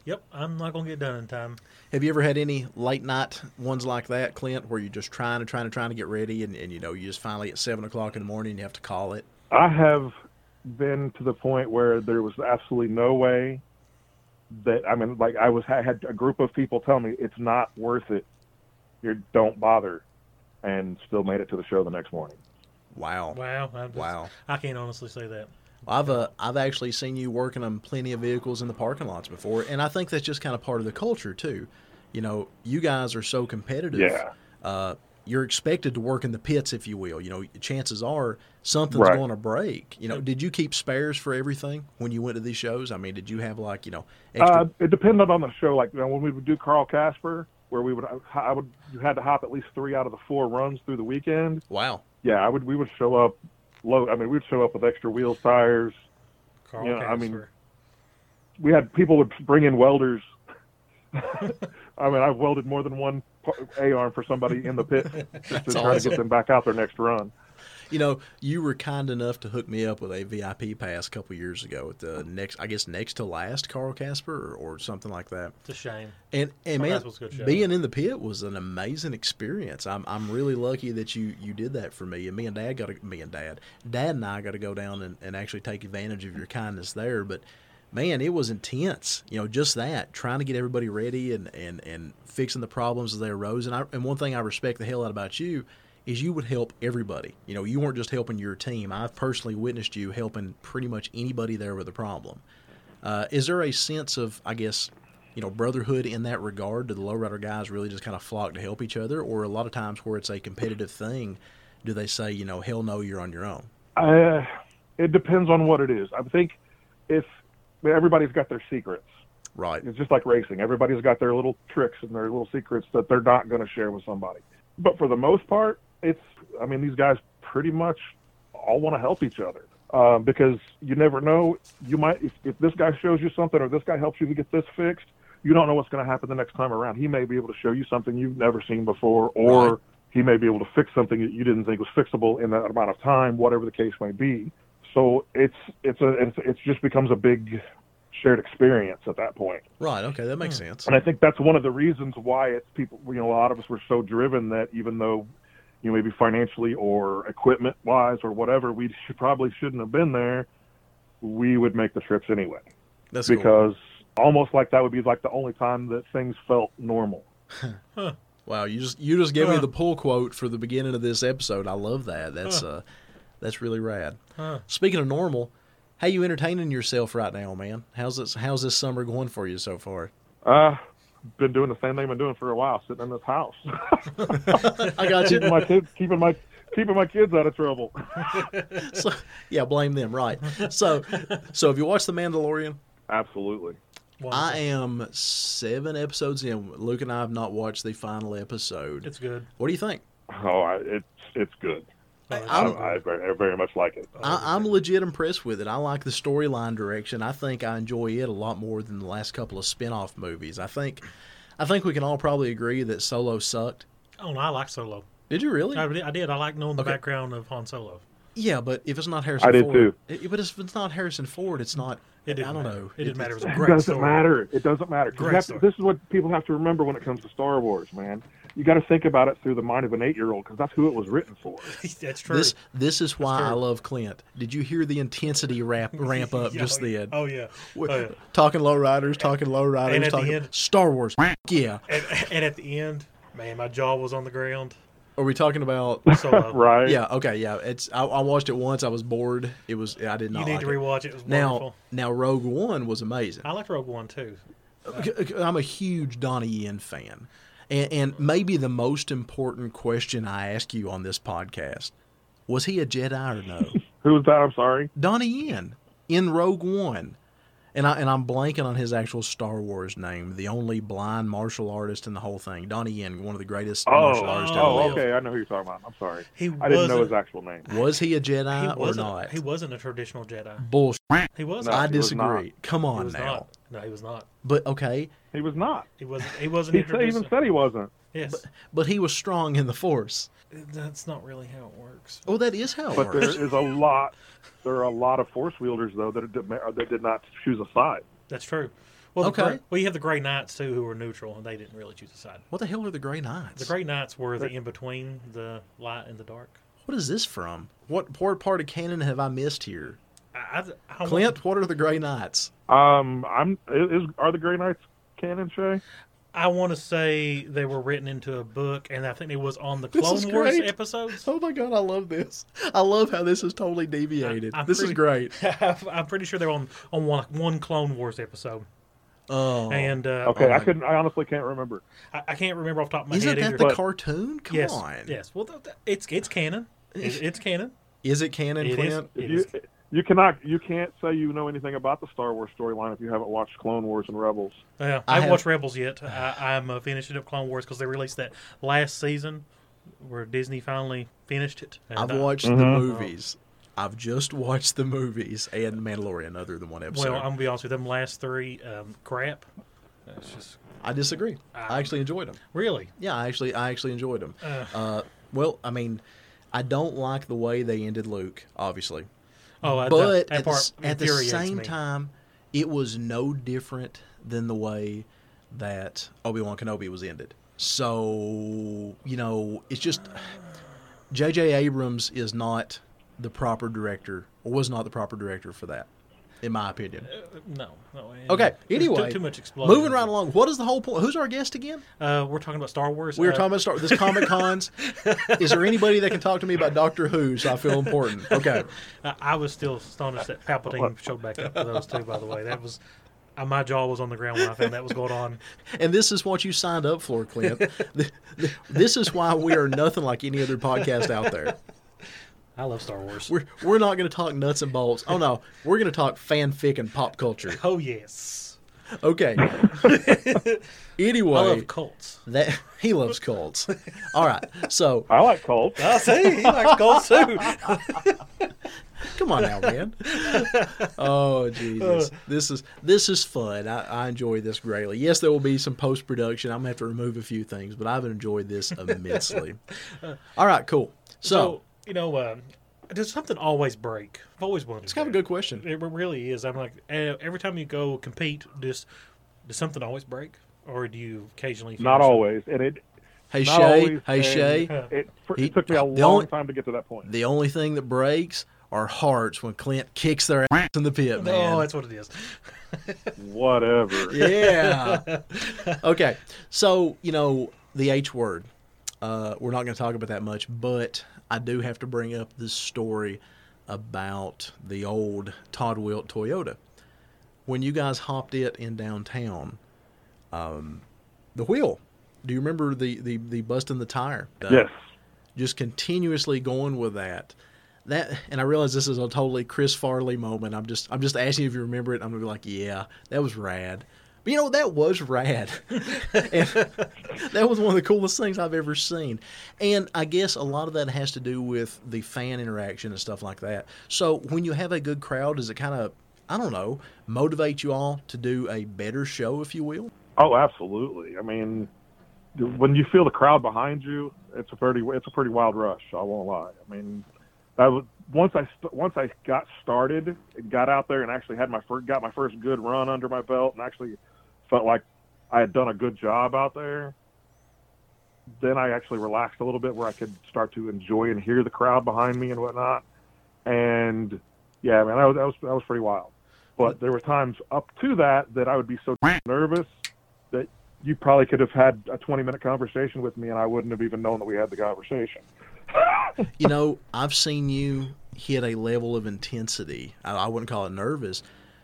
yep, I'm not going to get done in time. Have you ever had any late night ones like that, Clint, where you're just trying and trying and trying to get ready and, and you know, you just finally at seven o'clock in the morning you have to call it? I have been to the point where there was absolutely no way that, I mean, like I was I had a group of people tell me it's not worth it. You don't bother, and still made it to the show the next morning. Wow. Wow. Just, wow. I can't honestly say that. I've uh, I've actually seen you working on plenty of vehicles in the parking lots before, and I think that's just kind of part of the culture too. You know, you guys are so competitive. Yeah. Uh, you're expected to work in the pits, if you will. You know, chances are something's right. going to break. You know, did you keep spares for everything when you went to these shows? I mean, did you have like you know? Extra... Uh, it depended on the show. Like you know, when we would do Carl Casper, where we would I would you had to hop at least three out of the four runs through the weekend. Wow. Yeah, I would. We would show up. Low, I mean, we'd show up with extra wheels, tires. Carl you know, I mean, we had people would bring in welders. I mean, I've welded more than one A-arm for somebody in the pit just to try awesome. to get them back out their next run. You know, you were kind enough to hook me up with a V I P pass a couple years ago at the next, I guess, next to last Carl Casper or, or something like that. It's a shame. And, and man, being in the pit was an amazing experience. I'm I'm really lucky that you, you did that for me. And me and Dad got to, me and Dad, Dad and I got to go down and, and actually take advantage of your kindness there. But man, it was intense. You know, just that, trying to get everybody ready and, and, and fixing the problems as they arose. And I, and one thing I respect the hell out about you is you would help everybody. You know, you weren't just helping your team. I've personally witnessed you helping pretty much anybody there with a problem. Uh, is there a sense of, I guess, you know, brotherhood in that regard? Do the lowrider guys really just kind of flock to help each other? Or a lot of times where it's a competitive thing, do they say, you know, hell no, you're on your own? Uh, it depends on what it is. I think if everybody's got their secrets. Right. It's just like racing. Everybody's got their little tricks and their little secrets that they're not going to share with somebody. But for the most part, it's, I mean, these guys pretty much all want to help each other. Um, because you never know, you might, if, if this guy shows you something or this guy helps you to get this fixed, you don't know what's going to happen the next time around. He may be able to show you something you've never seen before, or right. he may be able to fix something that you didn't think was fixable in that amount of time, whatever the case may be. So it's, it's a, it's, it just becomes a big shared experience at that point. Right. Okay. That makes hmm. sense. And I think that's one of the reasons why it's people, you know, a lot of us were so driven that even though, you know, maybe financially or equipment wise or whatever, we should, probably shouldn't have been there. We would make the trips anyway. That's because cool. almost like that would be like the only time that things felt normal. huh. Wow. You just, you just gave huh. me the pull quote for the beginning of this episode. I love that. That's huh. uh that's really rad. Huh. Speaking of normal, how you entertaining yourself right now, man? How's this, how's this summer going for you so far? Uh, been doing the same thing I've been doing for a while, sitting in this house. I got you. Keeping my kids, keeping my, keeping my kids out of trouble. So, yeah, blame them, right. So, so have you watched The Mandalorian? Absolutely. Wow. I am seven episodes in. Luke and I have not watched the final episode. It's good. What do you think? Oh, I, it's, it's good. I, I, I very much like it. I, I'm legit impressed with it. I like the storyline direction. I think I enjoy it a lot more than the last couple of spin-off movies. I think I think we can all probably agree that Solo sucked. Oh, no, I like Solo. Did you really? I, I did. I like knowing the okay. background of Han Solo. Yeah, but if it's not Harrison Ford. I did Ford, too. It, but if it's not Harrison Ford, it's not. It I don't know. It, it didn't matter. It was a great doesn't story. matter. It doesn't matter. Great story. To, this is what people have to remember when it comes to Star Wars, man. You got to think about it through the mind of an eight-year-old because that's who it was written for. That's true. This, this is why I love Clint. Did you hear the intensity ramp, ramp up yeah, just oh, then? Oh yeah. oh, yeah. Talking lowriders, talking lowriders, and talking end, Star Wars. Yeah. And, and at the end, man, my jaw was on the ground. Are we talking about Solo? Right. Yeah. Okay. Yeah. It's. I, I watched it once. I was bored. It was. I did not. You need like to rewatch it. It was wonderful. Now, now, Rogue One was amazing. I liked Rogue One too. Uh, I'm a huge Donnie Yen fan, and, and maybe the most important question I ask you on this podcast was: he a Jedi or no? Who was that? I'm sorry. Donnie Yen in Rogue One, and I and I'm blanking on his actual Star Wars name. The only blind martial artist in the whole thing, Donnie Yen, one of the greatest oh, martial artists ever lived. Oh, okay, I know who you're talking about. I'm sorry, he I didn't know his actual name. Was he a Jedi he or not? He wasn't a traditional Jedi. Bullshit. He wasn't. No, I disagree. Was Come on he was now. Not. No, he was not. But okay, he was not. He wasn't. He wasn't. He even said he wasn't. Yes, but, but he was strong in the Force. That's not really how it works. Oh, that is how it but works. But there is a lot. There are a lot of Force wielders though that did, that did not choose a side. That's true. Well, okay. The, well, you have the Grey Knights too, who were neutral, and they didn't really choose a side. What the hell are the Grey Knights? The Grey Knights were They're, the in between, the light and the dark. What is this from? What poor part of canon have I missed here? I, I, I Clint, what are the Grey Knights? Um, I'm. Is are the Grey Knights canon, Shay? I want to say they were written into a book, and I think it was on the Clone Wars episodes. Oh, my God, I love this. I love how this is totally deviated. I, this pretty, is great. I, I'm pretty sure they were on, on one, one Clone Wars episode. Oh. And, uh, okay, oh I couldn't. God. I honestly can't remember. I, I can't remember off the top of my Isn't head. Isn't that either. the but, cartoon? Come yes, on. Yes. Well, th- th- it's it's canon. It's, it's canon. Is it canon, it Clint? Is, it you, is canon. You cannot. You can't say you know anything about the Star Wars storyline if you haven't watched Clone Wars and Rebels. Yeah, I haven't watched Rebels yet. I, I'm uh, finishing up Clone Wars because they released that last season where Disney finally finished it. And I've I, watched mm-hmm. the movies. I've just watched the movies and Mandalorian, other than one episode. Well, I'm gonna be honest with them. Last three, um, crap. It's just, I disagree. I, I actually enjoyed them. Really? Yeah, I actually, I actually enjoyed them. Uh, uh, well, I mean, I don't like the way they ended Luke, obviously. Oh, but at the, at the same me. time, it was no different than the way that Obi-Wan Kenobi was ended. So, you know, it's just J J Abrams is not the proper director, or was not the proper director for that. in my opinion. Uh, no, no. Okay. Anyway, too, too much explosion. Moving right along. What is the whole point? Who's our guest again? Uh, we're talking about Star Wars. We were uh, talking about Star Wars. This Comic Cons. Is there anybody that can talk to me about Doctor Who? So I feel important. Okay. Uh, I was still astonished that Palpatine showed back up for those two. By the way, that was. My jaw was on the ground when I found that was going on. And this is what you signed up for, Clint. This is why we are nothing like any other podcast out there. I love Star Wars. We're, we're not going to talk nuts and bolts. Oh, no. We're going to talk fanfic and pop culture. Oh, yes. Okay. Anyway. I love cults. That, he loves cults. All right. So I like cults. I see. He likes cults, too. Come on now, man. Oh, Jesus. This is this is fun. I, I enjoy this greatly. Yes, there will be some post-production. I'm going to have to remove a few things, but I've enjoyed this immensely. All right, cool. So, so you know, uh, does something always break? I've always wondered. It's kind that. of a good question. It really is. I'm like, every time you go compete, just, does something always break? Or do you occasionally... Not always. It, it, hey, not Shay. Always. Hey, Shay. It, it, he, it took me a long only, time to get to that point. The only thing that breaks... our hearts when Clint kicks their ass in the pit, man. Oh, that's what it is. Whatever. Yeah. Okay. So, you know, the H word. Uh, we're not going to talk about that much, but I do have to bring up this story about the old Todd Will Toyota. When you guys hopped it in downtown, um, the wheel. Do you remember the, the, the busting the tire? Uh, yes. Just continuously going with that. That, and I realize this is a totally Chris Farley moment. I'm just I'm just asking you if you remember it. I'm going to be like, yeah, that was rad. But, you know, that was rad. And that was one of the coolest things I've ever seen. And I guess a lot of that has to do with the fan interaction and stuff like that. So when you have a good crowd, does it kind of, I don't know, motivate you all to do a better show, if you will? Oh, absolutely. I mean, when you feel the crowd behind you, it's a pretty, it's a pretty wild rush. I won't lie. I mean... I was, once I once I got started, got out there, and actually had my first, got my first good run under my belt, and actually felt like I had done a good job out there. Then I actually relaxed a little bit, where I could start to enjoy and hear the crowd behind me and whatnot. And yeah, man, I was I was, I was pretty wild. But there were times up to that that I would be so nervous that you probably could have had a twenty minute conversation with me, and I wouldn't have even known that we had the conversation. You know, I've seen you hit a level of intensity. I, I wouldn't call it nervous.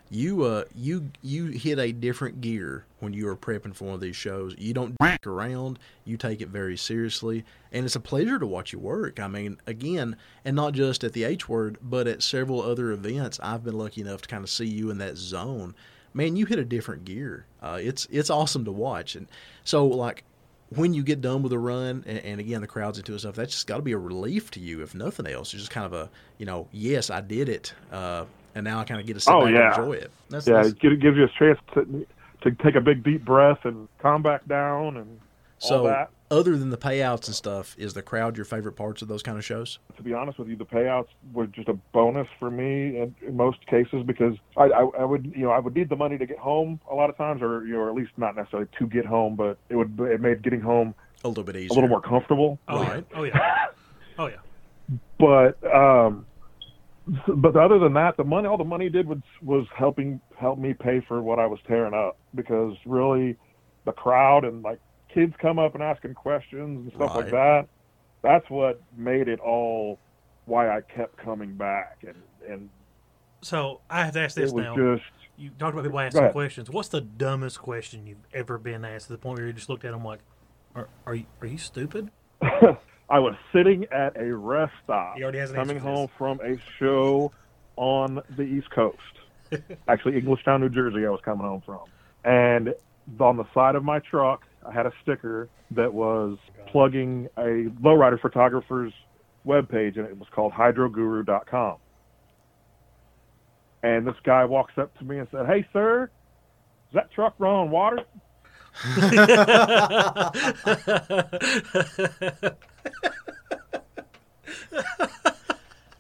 You uh, you you hit a different gear when you are prepping for one of these shows. You don't dick around. You take it very seriously. And it's a pleasure to watch you work. I mean, again, and not just at the H Word, but at several other events, I've been lucky enough to kind of see you in that zone. Man, you hit a different gear. Uh, it's it's awesome to watch. And so, like, when you get done with a run, and, and again, the crowd's into it and stuff, that's just got to be a relief to you, if nothing else. It's just kind of a, you know, yes, I did it, uh, and now I kind of get to sit oh, back yeah. and enjoy it. That's, yeah, that's, it gives you a chance to, to take a big, deep breath and calm back down and so, all that. So other than the payouts and stuff, is the crowd your favorite parts of those kind of shows? To be honest with you, the payouts were just a bonus for me in, in most cases, because I, I, I would, you know, I would need the money to get home a lot of times, or you know, or at least not necessarily to get home, but it would it made getting home a little bit easier, a little more comfortable. Oh, right. Right. Oh yeah, oh yeah. But um, but other than that, the money, all the money did was was helping help me pay for what I was tearing up, because really, the crowd and like. Kids come up and asking questions and stuff right. like that. That's what made it all why I kept coming back. And, and so I have to ask this now. Just, you talked about people asking questions. What's the dumbest question you've ever been asked to the point where you just looked at them like, are, are, you, are you stupid? I was sitting at a rest stop coming home from a show on the East Coast. Actually, Englishtown, New Jersey, I was coming home from. And on the side of my truck, I had a sticker that was plugging a lowrider photographer's webpage, and it was called hydro guru dot com. And this guy walks up to me and said, "Hey, sir, is that truck running on water?"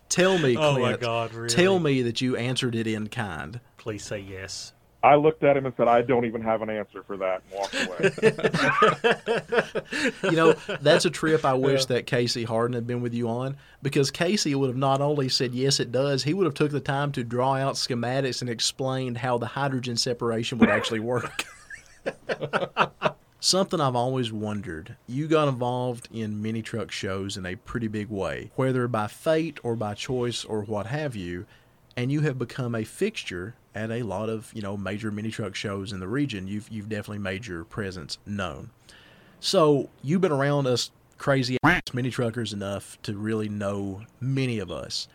Tell me, Clint, oh my God, really? Tell me that you answered it in kind. Please say yes. I looked at him and said, I don't even have an answer for that, and walked away. You know, that's a trip I wish yeah. that Casey Harden had been with you on, because Casey would have not only said, yes, it does, he would have took the time to draw out schematics and explained how the hydrogen separation would actually work. Something I've always wondered, you got involved in mini truck shows in a pretty big way, whether by fate or by choice or what have you, and you have become a fixture at a lot of, you know, major mini truck shows in the region. You've you've definitely made your presence known. So you've been around us crazy ass mini truckers enough to really know many of us.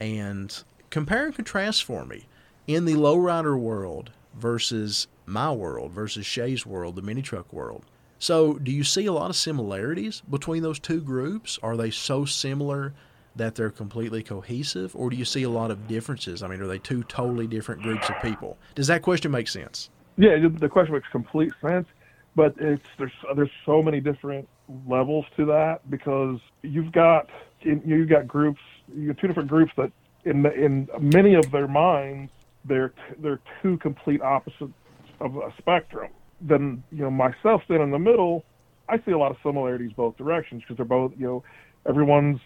And compare and contrast for me in the lowrider world versus my world versus Shay's world, the mini truck world. So do you see a lot of similarities between those two groups? Are they so similar that they're completely cohesive, or do you see a lot of differences? I mean, are they two totally different groups of people? Does that question make sense? Yeah, the question makes complete sense, but it's there's there's so many different levels to that, because you've got you've got groups, you have two different groups that in in many of their minds they're they're two complete opposites of a spectrum. Then, you know, myself then in the middle, I see a lot of similarities both directions, because they're both, you know, everyone's,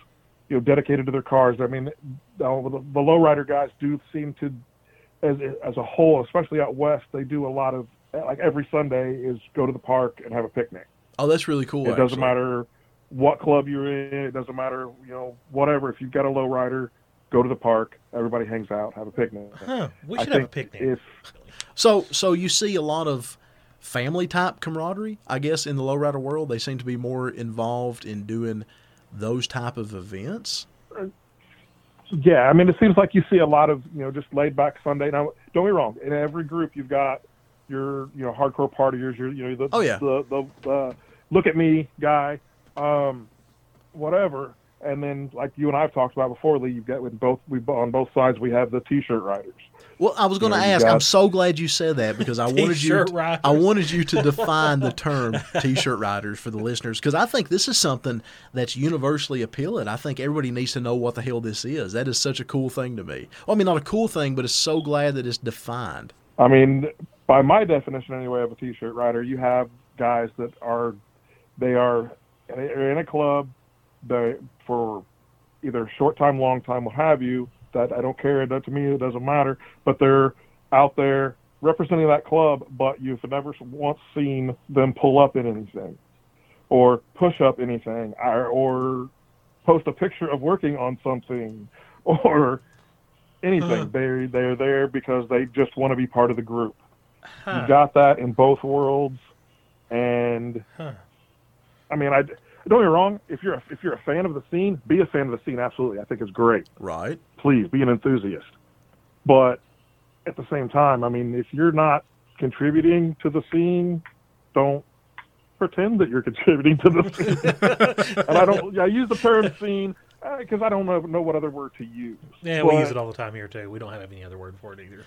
you know, dedicated to their cars. I mean, the, the lowrider guys do seem to, as as a whole, especially out west, they do a lot of, like every Sunday is go to the park and have a picnic. Oh, that's really cool. It actually doesn't matter what club you're in. It doesn't matter, you know, whatever. If you've got a lowrider, go to the park. Everybody hangs out, have a picnic. Huh, we should I have a picnic. If, So so you see a lot of family-type camaraderie, I guess, in the lowrider world. They seem to be more involved in doing those type of events. Yeah, I mean, it seems like you see a lot of, you know, just laid-back Sunday. Now, don't get me wrong. In every group, you've got your, you know, hardcore partiers, your, you know, the, oh, yeah. the, the, the uh, look-at-me guy, um, whatever. And then, like you and I have talked about before, Lee, you've got with both we on both sides we have the T-shirt riders. Well, I was going to you know, ask. Got... I'm so glad you said that, because I wanted you. To, I wanted you to define the term T-shirt riders for the listeners, because I think this is something that's universally appealing. I think everybody needs to know what the hell this is. That is such a cool thing to me. Well, I mean, not a cool thing, but it's so glad that it's defined. I mean, by my definition, anyway, of a T-shirt rider, you have guys that are they are in a club. They, for either short time, long time, what have you, that I don't care. That to me, it doesn't matter. But they're out there representing that club, but you've never once seen them pull up in anything or push up anything or, or post a picture of working on something or anything. Uh-huh. They're, they're there because they just want to be part of the group. Huh. You got that in both worlds. And, huh. I mean, I... Don't get me wrong. If you're a, if you're a fan of the scene, be a fan of the scene. Absolutely, I think it's great. Right. Please be an enthusiast. But at the same time, I mean, if you're not contributing to the scene, don't pretend that you're contributing to the scene. And I don't. I use the term scene because uh, I don't know, know what other word to use. Yeah, but we use it all the time here too. We don't have any other word for it either.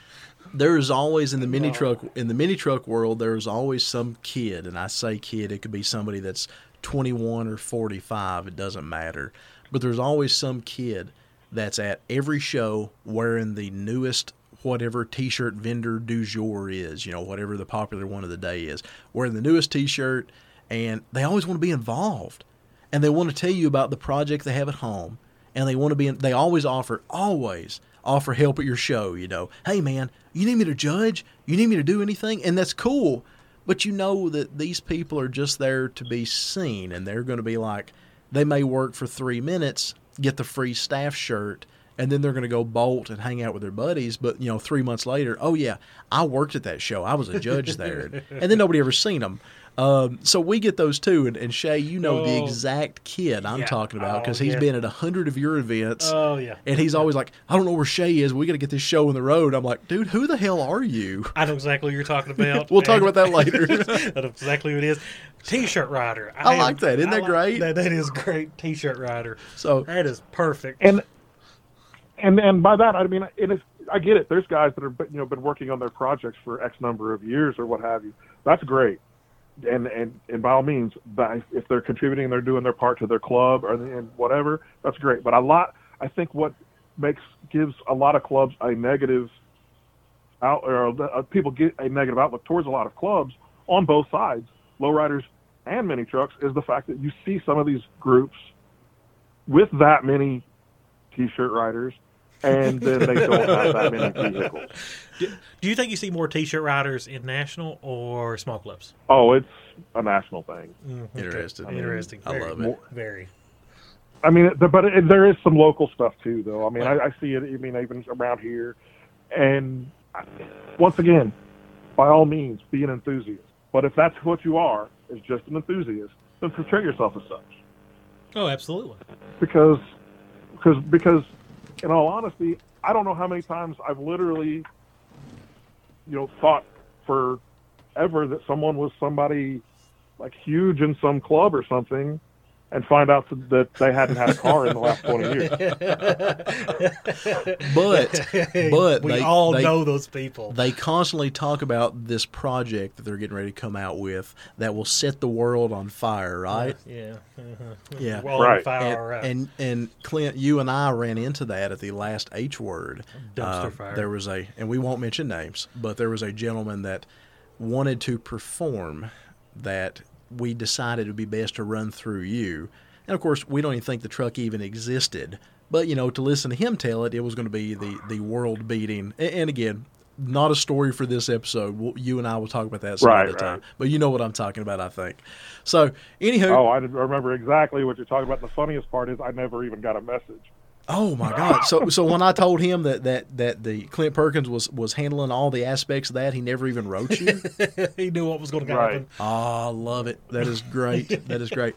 There is always in the mini truck in the mini truck world. There is always some kid, and I say kid, it could be somebody that's twenty-one or forty-five, it doesn't matter. But there's always some kid that's at every show wearing the newest whatever T-shirt vendor du jour is, you know, whatever the popular one of the day is, wearing the newest T-shirt, and they always want to be involved. And they want to tell you about the project they have at home, and they want to be in, they always offer, always offer help at your show, you know. Hey, man, you need me to judge? You need me to do anything? And that's cool. But you know that these people are just there to be seen, and they're going to be like, they may work for three minutes, get the free staff shirt, and then they're going to go bolt and hang out with their buddies. But, you know, three months later, oh, yeah, I worked at that show. I was a judge there. And then nobody ever seen them. Um, so we get those too. And, and Shay, you know oh, the exact kid I'm yeah. talking about, because oh, he's yeah. been at a hundred of your events. Oh, yeah. And he's yeah. always like, I don't know where Shay is. We got to get this show on the road. I'm like, dude, who the hell are you? I know exactly what you're talking about. We'll talk about that later. That's exactly what it is. T-shirt rider. I, I am, like that. Isn't I that like great? That, that is great. T-shirt rider. So that is perfect. And And and by that, I mean, it is, I get it. There's guys that are, you know, been working on their projects for X number of years or what have you. That's great. And and, and by all means, by, if they're contributing and they're doing their part to their club or and whatever, that's great. But a lot, I think what makes, gives a lot of clubs a negative out, or uh, people get a negative outlook towards a lot of clubs on both sides, lowriders and mini trucks, is the fact that you see some of these groups with that many T-shirt riders, and then they don't have that many vehicles. Do, do you think you see more T-shirt riders in national or small clubs? Oh, it's a national thing. Mm-hmm. Interesting. I mean, Interesting. I love it. Very. I mean, but it, there is some local stuff, too, though. I mean, I, I see it, I mean, even around here. And I, once again, by all means, be an enthusiast. But if that's what you are, is just an enthusiast, then portray yourself as such. Oh, absolutely. Because, because, because, in all honesty, I don't know how many times I've literally, you know, thought forever that someone was somebody, like, huge in some club or something, and find out that they hadn't had a car in the last twenty years. But, but we they, all they, know those people. They constantly talk about this project that they're getting ready to come out with that will set the world on fire, right? Yeah. Uh-huh. Yeah. Well, right. Fire, and, right. And, and Clint, you and I ran into that at the last H word. Dumpster uh, fire. There was a, and we won't mention names, but there was a gentleman that wanted to perform that we decided it would be best to run through you. And, of course, we don't even think the truck even existed. But, you know, to listen to him tell it, it was going to be the, the world-beating. And, again, not a story for this episode. We'll, you and I will talk about that some right, other right. time. But you know what I'm talking about, I think. So, anywho. Oh, I remember exactly what you're talking about. The funniest part is I never even got a message. Oh, my God. So so when I told him that, that, that the Clint Perkins was, was handling all the aspects of that, he never even wrote you? He knew what was going to happen. Right. Oh, I love it. That is great. That is great.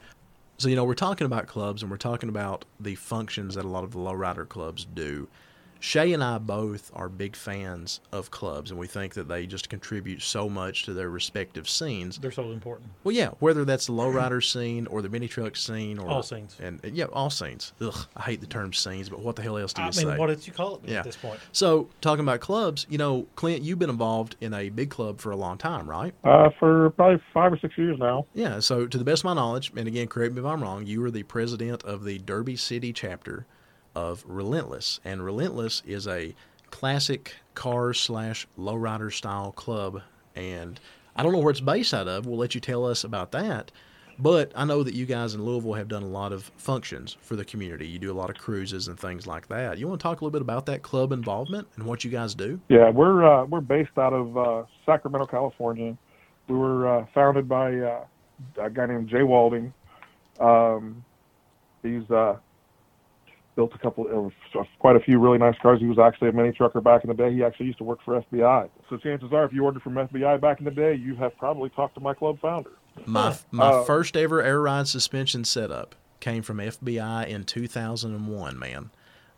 So, you know, we're talking about clubs, and we're talking about the functions that a lot of the lowrider clubs do. Shay and I both are big fans of clubs, and we think that they just contribute so much to their respective scenes. They're so important. Well, yeah, whether that's the lowrider scene or the mini truck scene. Or all scenes. And yeah, all scenes. Ugh, I hate the term scenes, but what the hell else do you I say? I mean, what did you call it yeah. at this point? So, talking about clubs, you know, Clint, you've been involved in a big club for a long time, right? Uh, for probably five or six years now. Yeah, so to the best of my knowledge, and again, correct me if I'm wrong, you were the president of the Derby City chapter of Relentless, and Relentless is a classic car slash lowrider style club, and I don't know where it's based out of. We'll let you tell us about that, but I know that you guys in Louisville have done a lot of functions for the community. You do a lot of cruises and things like that. You want to talk a little bit about that club involvement and what you guys do? Yeah, we're uh, we're based out of uh, Sacramento, California. We were uh, founded by uh, a guy named Jay Walding. Um, he's uh, built a couple, uh, quite a few really nice cars. He was actually a mini trucker back in the day. He actually used to work for F B I. So chances are, if you ordered from F B I back in the day, you have probably talked to my club founder. My my uh, first ever air ride suspension setup came from F B I in two thousand one, man.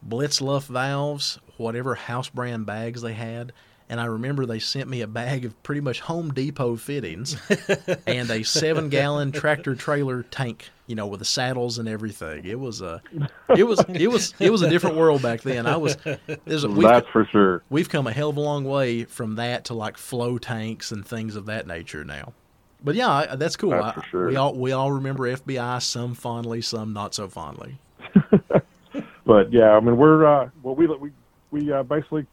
Blitzluff valves, whatever house brand bags they had. And I remember they sent me a bag of pretty much Home Depot fittings and a seven-gallon tractor-trailer tank, you know, with the saddles and everything. It was a, it was, it was, it was a different world back then. I was, there's a, that's for sure. We've come a hell of a long way from that to like flow tanks and things of that nature now. But yeah, that's cool. That's I, for sure. We all we all remember F B I, some fondly, some not so fondly. But yeah, I mean, we're uh, well, we we we uh, basically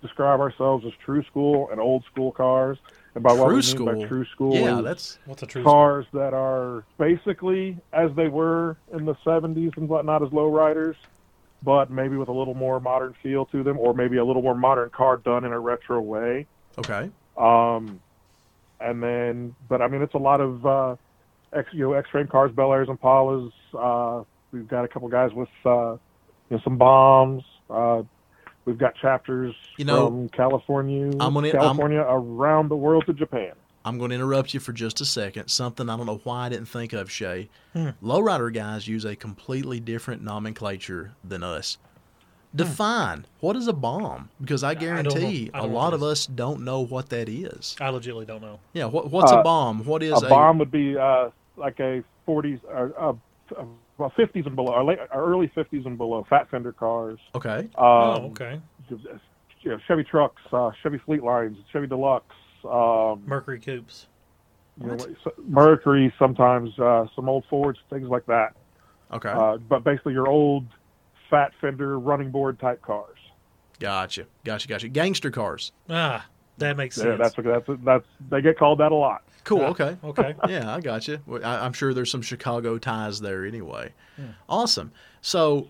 describe ourselves as true school and old school cars. And by true what we mean school. by true school, yeah, that's what's a true cars school? That are basically as they were in the seventies and whatnot as lowriders, but maybe with a little more modern feel to them, or maybe a little more modern car done in a retro way. Okay. Um, and then, but I mean, it's a lot of uh, X, you know, X-frame cars, Bel Airs, Impalas. Uh, we've got a couple guys with uh, you know, some bombs. Uh, We've got chapters you know, from California, I'm gonna, California I'm, around the world to Japan. I'm going to interrupt you for just a second. Something I don't know why I didn't think of, Shay. Hmm. Lowrider guys use a completely different nomenclature than us. Define hmm. what is a bomb, because I guarantee I I a lot of us don't know what that is. I legitimately don't know. Yeah, what, what's uh, a bomb? What is a, a bomb? Would be uh, like a forties or uh, uh, well, fifties and below, our, late, our early fifties and below, fat fender cars. Okay. Um, oh, okay. You know, Chevy trucks, uh, Chevy Fleet Lines, Chevy Deluxe. Um, Mercury coupes. You know, Mercury sometimes, uh, some old Fords, things like that. Okay. Uh, but basically your old fat fender running board type cars. Gotcha, gotcha, gotcha. Gangster cars. Ah, That makes sense. That's that's that's they get called that a lot. Cool. Okay. Okay. Yeah, I got you. I, I'm sure there's some Chicago ties there anyway. Yeah. Awesome. So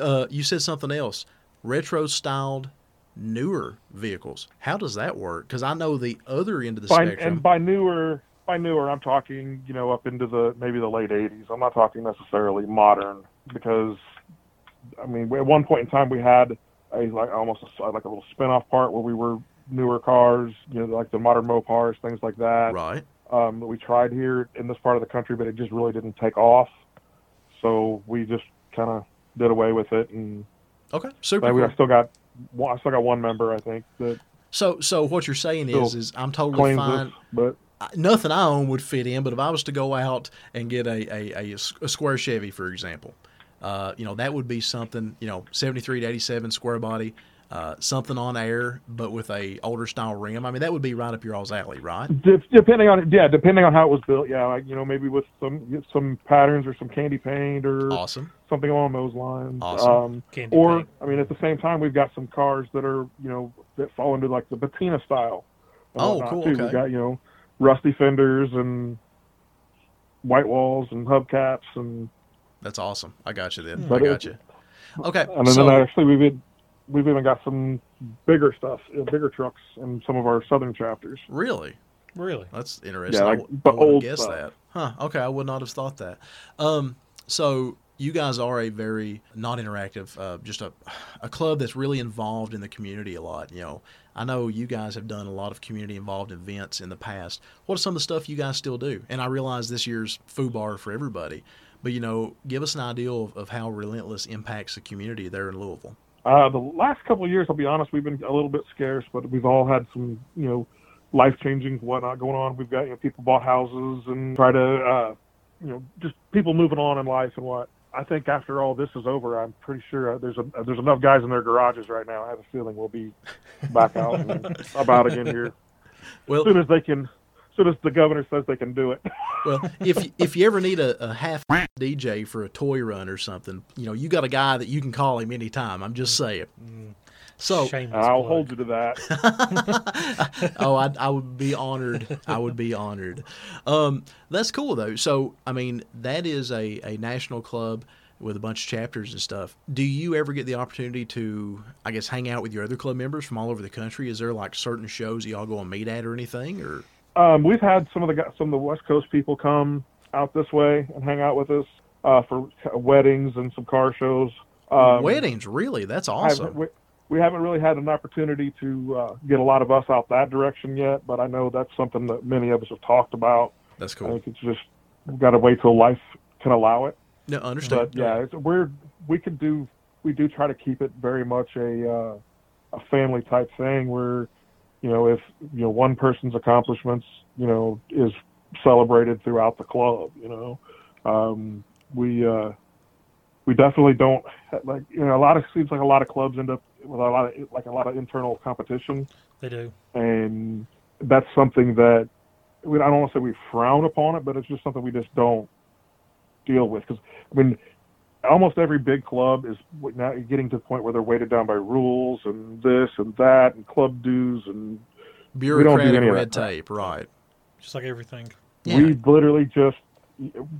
uh, you said something else. Retro styled newer vehicles. How does that work? Because I know the other end of the by, spectrum. And by newer, by newer, I'm talking you know up into the maybe the late eighties. I'm not talking necessarily modern because I mean at one point in time we had a like almost a, like a little spin-off part where we were. Newer cars, you know, like the modern Mopars, things like that. Right. Um, that we tried here in this part of the country, but it just really didn't take off. So we just kind of did away with it. And okay, super. We, cool. I still got, I still got one member, I think. That so, so what you're saying is, is I'm totally fine. This, but nothing I own would fit in. But if I was to go out and get a a, a, a square Chevy, for example, uh, you know, that would be something. You know, seventy-three to eighty-seven square body. Uh, something on air, but with a older style rim. I mean, that would be right up your all's alley, right? De- depending on yeah, depending on how it was built. Yeah, like, you know, maybe with some some patterns or some candy paint or awesome. Something along those lines. Awesome. Um, or paint. I mean, at the same time, we've got some cars that are you know that fall into like the patina style. Oh, cool. Too. Okay. We've got you know rusty fenders and white walls and hubcaps and. That's awesome. I got you then. I got you. Okay. And then, so, then actually we've been. We've even got some bigger stuff, bigger trucks in some of our southern chapters. Really? Really? That's interesting. Yeah, like I, the I wouldn't old guess stuff. That. Huh. Okay, I would not have thought that. Um, so you guys are a very non-interactive, uh, just a, a club that's really involved in the community a lot. You know, I know you guys have done a lot of community-involved events in the past. What are some of the stuff you guys still do? And I realize this year's FUBAR for everybody, but, you know, give us an idea of, of how Relentless impacts the community there in Louisville. Uh, the last couple of years, I'll be honest, we've been a little bit scarce, but we've all had some, you know, life-changing whatnot going on. We've got, you know, people bought houses and try to, uh, you know, just people moving on in life and what. I think after all this is over, I'm pretty sure there's a, there's enough guys in their garages right now. I have a feeling we'll be back out and about again here well, as soon as they can. Soon as the governor says they can do it. Well, if if you ever need a, a half D J for a toy run or something, you know, you got a guy that you can call him anytime. I'm just saying. Mm. So Shameless I'll plug. Hold you to that. oh, I, I would be honored. I would be honored. Um, that's cool though. So, I mean, that is a, a national club with a bunch of chapters and stuff. Do you ever get the opportunity to, I guess, hang out with your other club members from all over the country? Is there like certain shows you all go and meet at or anything, or? Um, we've had some of the some of the West Coast people come out this way and hang out with us uh, for weddings and some car shows. Um, weddings, really? That's awesome. I, we, we haven't really had an opportunity to uh, get a lot of us out that direction yet, but I know that's something that many of us have talked about. That's cool. I think it's just we've got to wait till life can allow it. No, understand. But yeah, it's, we're we can do we do try to keep it very much a uh, a family type thing where. You know, if, you know, one person's accomplishments, you know, is celebrated throughout the club, you know, um, we, uh, we definitely don't like, you know, a lot of seems like a lot of clubs end up with a lot of like a lot of internal competition. They do. And that's something that we, I don't want to say we frown upon it, but it's just something we just don't deal with. Cause I mean, almost every big club is now getting to the point where they're weighted down by rules and this and that and club dues and bureaucratic do red tape, right? Just like everything. Yeah. We literally just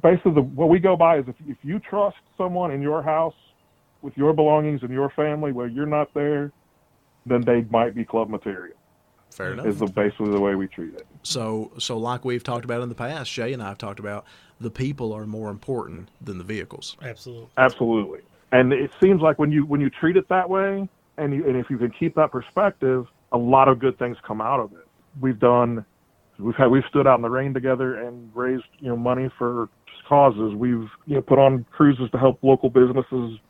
basically the, what we go by is if if you trust someone in your house with your belongings and your family where you're not there, then they might be club material. Fair enough. Is the, basically the way we treat it. So, so like we've talked about in the past, Shay and I have talked about the people are more important than the vehicles. Absolutely. Absolutely. And it seems like when you when you treat it that way, and you, and if you can keep that perspective, a lot of good things come out of it. We've done, we've had we've stood out in the rain together and raised you know money for causes. We've you know put on cruises to help local businesses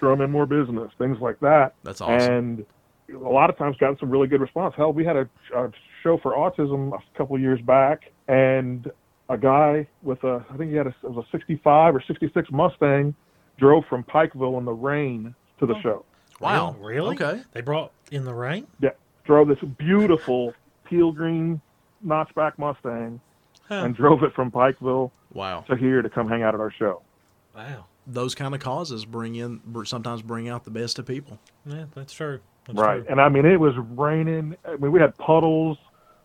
drum in more business, things like that. That's awesome. And a lot of times gotten some really good response. Hell, we had a, a show for autism a couple of years back, and a guy with a, I think he had a, it was a sixty-five or sixty-six Mustang, drove from Pikeville in the rain to the oh, show. Wow. Really? Okay. They brought in the rain? Yeah. Drove this beautiful teal green notchback Mustang huh. and drove it from Pikeville wow. to here to come hang out at our show. Wow. Those kind of causes bring in, sometimes bring out the best of people. Yeah, that's true. That's right. True. And I mean, it was raining. I mean, we had puddles.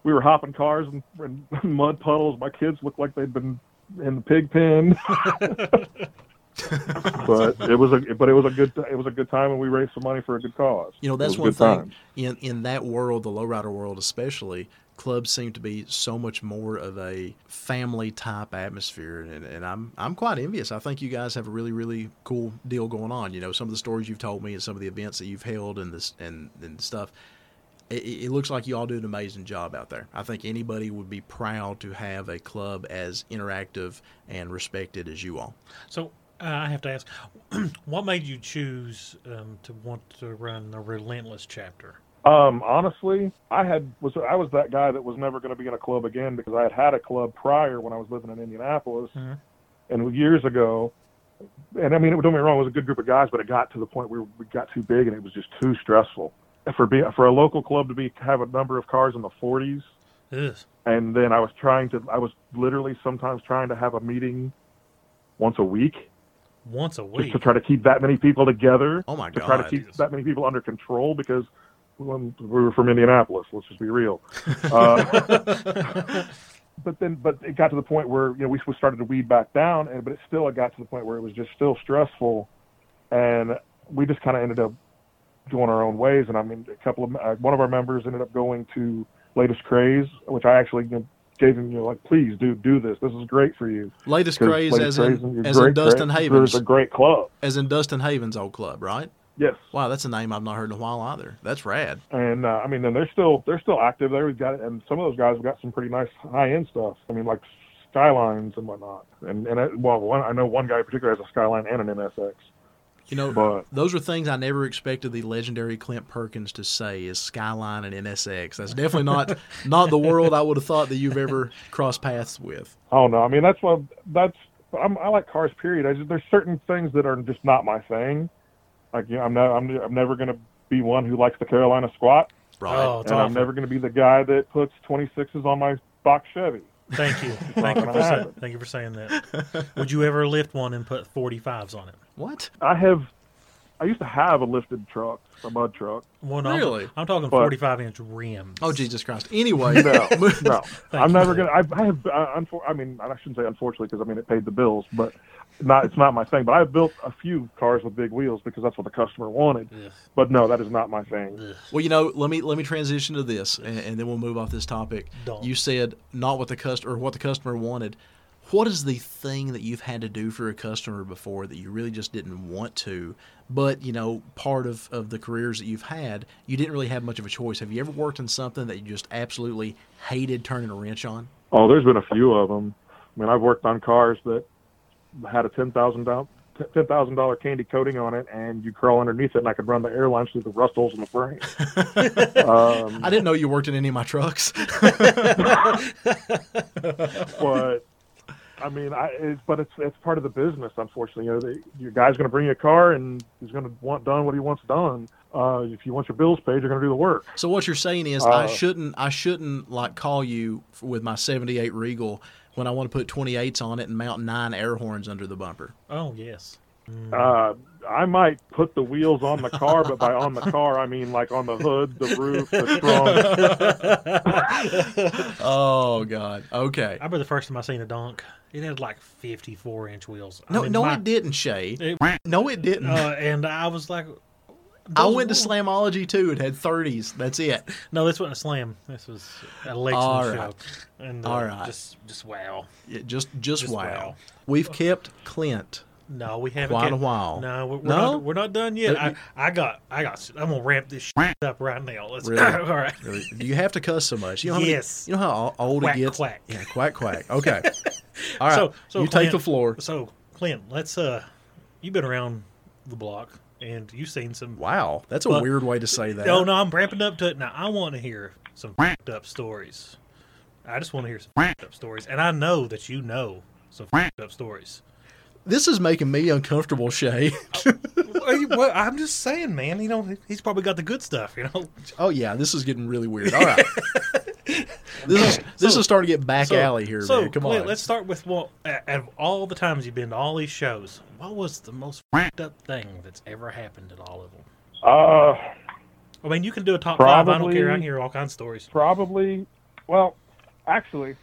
We were hopping cars and, and mud puddles. My kids looked like they'd been in the pig pen. But it was a but it was a good it was a good time, and we raised some money for a good cause. You know, that's one thing in, in that world, the lowrider world especially. Clubs seem to be so much more of a family type atmosphere, and, and I'm I'm quite envious. I think you guys have a really really cool deal going on. You know, some of the stories you've told me and some of the events that you've held and this and, and stuff. It, it looks like you all do an amazing job out there. I think anybody would be proud to have a club as interactive and respected as you all. So. Uh, I have to ask, what made you choose um, to want to run the Relentless chapter? Um, honestly, I had was I was that guy that was never going to be in a club again, because I had had a club prior when I was living in Indianapolis, mm-hmm. and years ago. And I mean, don't get me wrong, it was a good group of guys, but it got to the point where we got too big and it was just too stressful for be, for a local club to be have a number of cars in the forties. Ugh. And then I was trying to I was literally sometimes trying to have a meeting once a week. Once a week. Just to try to keep that many people together. Oh, my God. To try to keep Jesus. that many people under control, because we were from Indianapolis. Let's just be real. Uh, but then, but it got to the point where, you know, we started to weed back down, and but it still it got to the point where it was just still stressful. And we just kind of ended up going our own ways. And, I mean, a couple of uh, one of our members ended up going to Latest Craze, which I actually, you know, gave him, you know, like, please do do this. This is great for you. Latest Craze as in as in Dustin Havens. It's a great club. As in Dustin Havens' old club, right? Yes. Wow, that's a name I've not heard in a while either. That's rad. And uh, I mean, then they're still they're still active there. We've got it, and some of those guys have got some pretty nice high end stuff. I mean, like Skylines and whatnot. And and it, well, one, I know one guy in particular has a Skyline and an M S X. You know, but those are things I never expected the legendary Clint Perkins to say, is Skyline and N S X. That's definitely not not the world I would have thought that you've ever crossed paths with. Oh, no. I mean, that's what that's I'm, I like cars, period. I just, there's certain things that are just not my thing. Like, you know, I'm, not, I'm, I'm never going to be one who likes the Carolina squat. Right. Oh, and awful. I'm never going to be the guy that puts twenty-sixes on my box Chevy. Thank you. Thank you, for say, thank you for saying that. Would you ever lift one and put forty-fives on it? What? I have. I used to have a lifted truck, a mud truck. Well, no, really? I'm, I'm talking but, forty-five inch rims. Oh, Jesus Christ. Anyway. No, no. I'm never going to. I have. I, I mean, I shouldn't say unfortunately, because, I mean, it paid the bills, but not. It's not my thing. But I've built a few cars with big wheels because that's what the customer wanted. Ugh. But, no, that is not my thing. Ugh. Well, you know, let me let me transition to this, and, and then we'll move off this topic. Don't. You said not what the customer, or what the customer wanted. What is the thing that you've had to do for a customer before that you really just didn't want to, but, you know, part of, of the careers that you've had, you didn't really have much of a choice? Have you ever worked in something that you just absolutely hated turning a wrench on? Oh, there's been a few of them. I mean, I've worked on cars that had a ten thousand dollars ten thousand dollars candy coating on it, and you crawl underneath it, and I could run the air lines through the rust holes in the frame. um, I didn't know you worked in any of my trucks. But... I mean, I, it's, but it's it's part of the business, unfortunately. You know, the, your guy's going to bring you a car, and he's going to want done what he wants done. Uh, if you want your bills paid, you're going to do the work. So what you're saying is, uh, I shouldn't I shouldn't like call you with my seventy-eight Regal when I want to put twenty-eights on it and mount nine air horns under the bumper. Oh yes. Uh, I might put the wheels on the car, but by on the car, I mean like on the hood, the roof, the trunk. Oh, God. Okay. I remember the first time I seen a donk. It had like fifty-four inch wheels. No, I mean, no, my, it didn't, Shay. It, no, it didn't. Uh, and I was like... I went to Slamology, too. It had thirties. That's it. No, this wasn't a Slam. This was a Lexington show. And, uh, All right. Just, just wow. Yeah, just, just, just wow. wow. We've kept Clint... No, we haven't. Quite kept, a while. No, we're, we're, no? Not, we're not done yet. I, I got, I got. I'm gonna ramp this shit up right now. Let's really? All right. Really? You have to cuss so much. You know how yes. Many, you know how old quack, it gets. Quack quack. Yeah, quack quack. Okay. All right. So, so you Clint, take the floor. So Clint, let's. Uh, you've been around the block and you've seen some. Wow, that's a but, weird way to say that. No, no, I'm ramping up to it now. I want to hear some fucked up stories. I just want to hear some fucked up stories, and I know that you know some fucked up stories. This is making me uncomfortable, Shay. Well, I'm just saying, man. You know, he's probably got the good stuff. You know. Oh yeah, this is getting really weird. All right, this is this so, is starting to get back so, alley here, so, man. Come on. Let's start with well, out of all the times you've been to all these shows, what was the most f***ed up thing that's ever happened at all of them? Uh, I mean, you can do a top probably, five. I don't care. I hear all kinds of stories. Probably. Well, actually,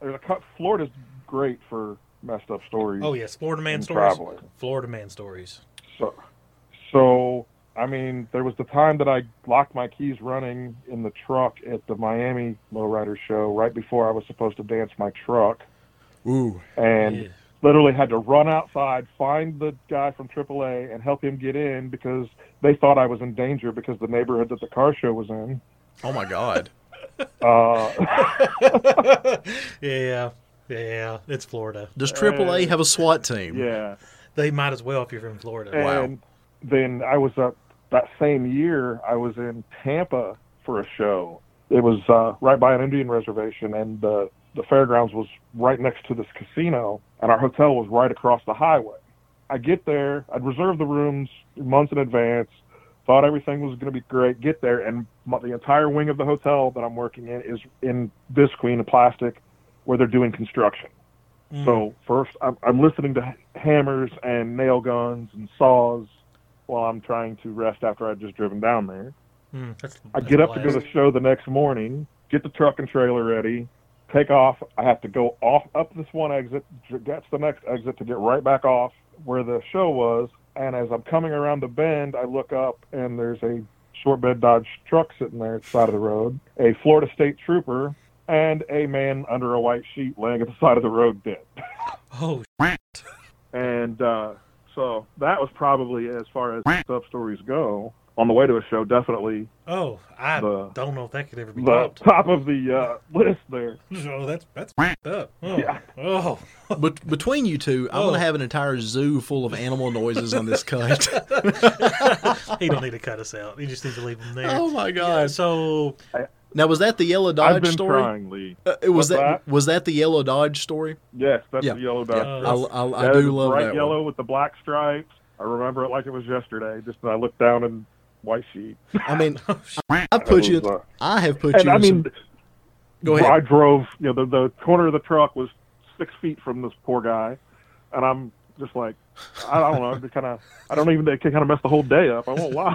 there's a, Florida's great for messed up stories. Oh, yes. Florida man stories. Traveling. Florida man stories. So, so, I mean, there was the time that I locked my keys running in the truck at the Miami Lowrider Show right before I was supposed to dance my truck. Ooh. And yeah. literally had to run outside, find the guy from triple A, and help him get in because they thought I was in danger because of the neighborhood that the car show was in. Oh, my God. uh, yeah. Yeah. It's Florida. Does triple A and, have a SWAT team? Yeah. They might as well if you're from Florida. And wow. Then I was up that same year, I was in Tampa for a show. It was uh, right by an Indian reservation, and the, the fairgrounds was right next to this casino, and our hotel was right across the highway. I get there, I'd reserved the rooms months in advance, thought everything was going to be great, get there, and the entire wing of the hotel that I'm working in is in this clean of plastic where they're doing construction. Mm. So first, I'm, I'm listening to hammers and nail guns and saws while I'm trying to rest after I've just driven down there. Mm, that's, I get up blast. to go to the show the next morning, get the truck and trailer ready, take off. I have to go off up this one exit, get to the next exit to get right back off where the show was. And as I'm coming around the bend, I look up, and there's a short bed Dodge truck sitting there at the side of the road, a Florida State Trooper, and a man under a white sheet laying at the side of the road dead. Oh, shit. And uh, so that was probably, as far as sub stories go, on the way to a show, definitely. Oh, I the, don't know if that could ever be topped. Top of the uh, list there. Oh, that's that's up. Oh. Yeah. Oh. But between you two, I'm oh. gonna have an entire zoo full of animal noises on this cut. He don't need to cut us out. He just needs to leave them there. Oh my God. Yeah, so I, now was that the Yellow Dodge I've been story? Trying, Lee. Uh, was that, that was that the Yellow Dodge story? Yes, that's yeah. the Yellow Dodge. Yeah. Story. I, I, I do love bright that. Bright yellow one. With the black stripes. I remember it like it was yesterday. Just I looked down and white sheet. I mean, I put you. Was, uh, I have put you. I in mean, some... go ahead. I drove. You know, the the corner of the truck was six feet from this poor guy, and I'm just like, I don't know. Just kind of. I don't even. They kind of messed the whole day up. I won't lie.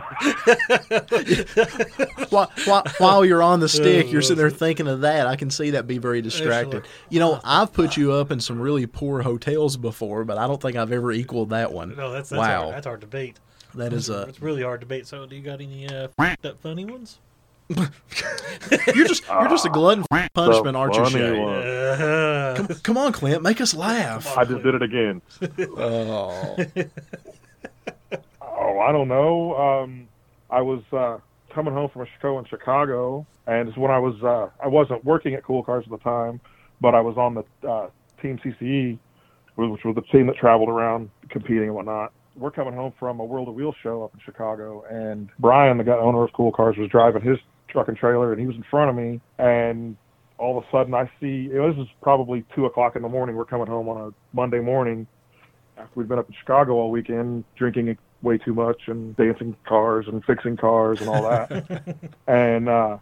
while, while, while you're on the stick, you're sitting there thinking of that. I can see that be very distracting. You know, I've put you up in some really poor hotels before, but I don't think I've ever equaled that one. No, that's, that's wow. Hard, that's hard to beat. That is a. It's really hard to beat. So, do you got any uh, f***ed up funny ones? you're just you're just a glutton for punishment, aren't you, Shay? Come, come on, Clint, make us laugh. On, I just did it again. oh. oh, I don't know. Um, I was uh, coming home from a show in Chicago, and it's when I was uh, I wasn't working at Cool Cars at the time, but I was on the uh, Team C C E, which was the team that traveled around competing and whatnot. We're coming home from a World of Wheels show up in Chicago, and Brian, the guy owner of Cool Cars, was driving his truck and trailer, and he was in front of me, and all of a sudden I see, you know, this is probably two o'clock in the morning. We're coming home on a Monday morning after we've been up in Chicago all weekend, drinking way too much and dancing cars and fixing cars and all that. and uh,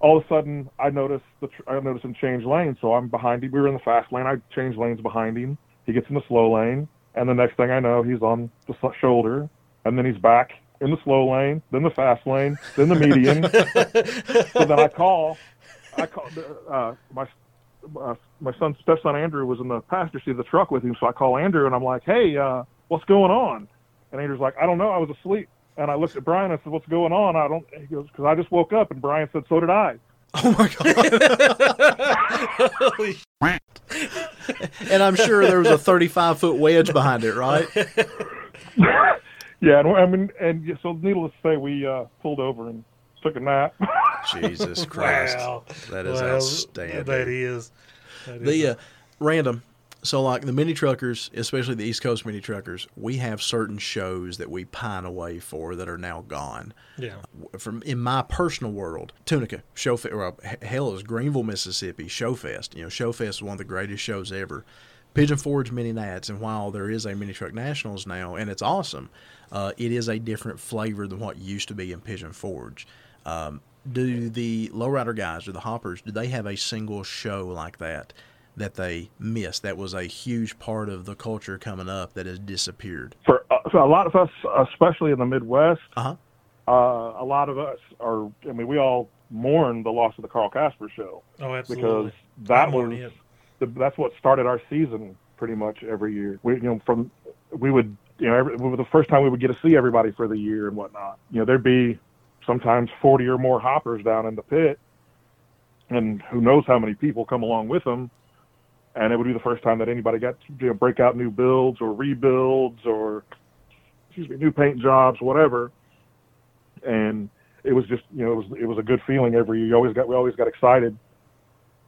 all of a sudden I noticed, the tr- I noticed him change lanes, so I'm behind him. We were in the fast lane. I changed lanes behind him. He gets in the slow lane. And the next thing I know, he's on the shoulder, and then he's back in the slow lane, then the fast lane, then the median. So then I call, I call uh, my uh, my son, stepson Andrew, was in the passenger seat of the truck with him. So I call Andrew, and I'm like, "Hey, uh, what's going on?" And Andrew's like, "I don't know. I was asleep." And I looked at Brian and I said, "What's going on?" I don't. He goes, "Because I just woke up." And Brian said, "So did I." Oh my God! Holy shit! And I'm sure there was a thirty-five foot wedge behind it, right? Yeah, and I mean, and so needless to say, we uh, pulled over and took a nap. Jesus Christ! Wow. That is well, outstanding. That is. That is the uh, random. So, like the mini truckers, especially the East Coast mini truckers, we have certain shows that we pine away for that are now gone. Yeah. From in my personal world, Tunica, Showfest, well, hell, it was Greenville, Mississippi, Showfest. You know, Showfest is one of the greatest shows ever. Pigeon Forge Mini Nats, and while there is a Mini Truck Nationals now, and it's awesome, uh, it is a different flavor than what used to be in Pigeon Forge. Um, do the lowrider guys or the hoppers, do they have a single show like that? That they missed. That was a huge part of the culture coming up that has disappeared. For, uh, for a lot of us, especially in the Midwest, uh-huh. uh, a lot of us are, I mean, we all mourn the loss of the Carl Casper show. Oh, absolutely. Because that was, the, that's what started our season pretty much every year. We, you know, from, we would, you know, every, it was the first time we would get to see everybody for the year and whatnot. You know, there'd be sometimes forty or more hoppers down in the pit, and who knows how many people come along with them. And it would be the first time that anybody got to, you know, break out new builds or rebuilds or, excuse me, new paint jobs, whatever. And it was just, you know, it was it was a good feeling every year. You always got, we always got excited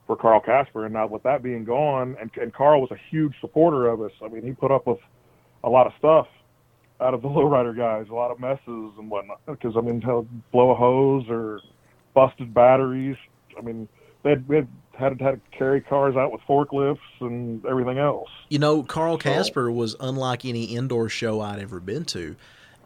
for Carl Casper. And now with that being gone, and, and Carl was a huge supporter of us. I mean, he put up with a lot of stuff out of the lowrider guys, a lot of messes and whatnot. Because, I mean, he'll blow a hose or busted batteries. I mean, they had, we had Had, had to carry cars out with forklifts and everything else. You know, Carl Casper was unlike any indoor show I'd ever been to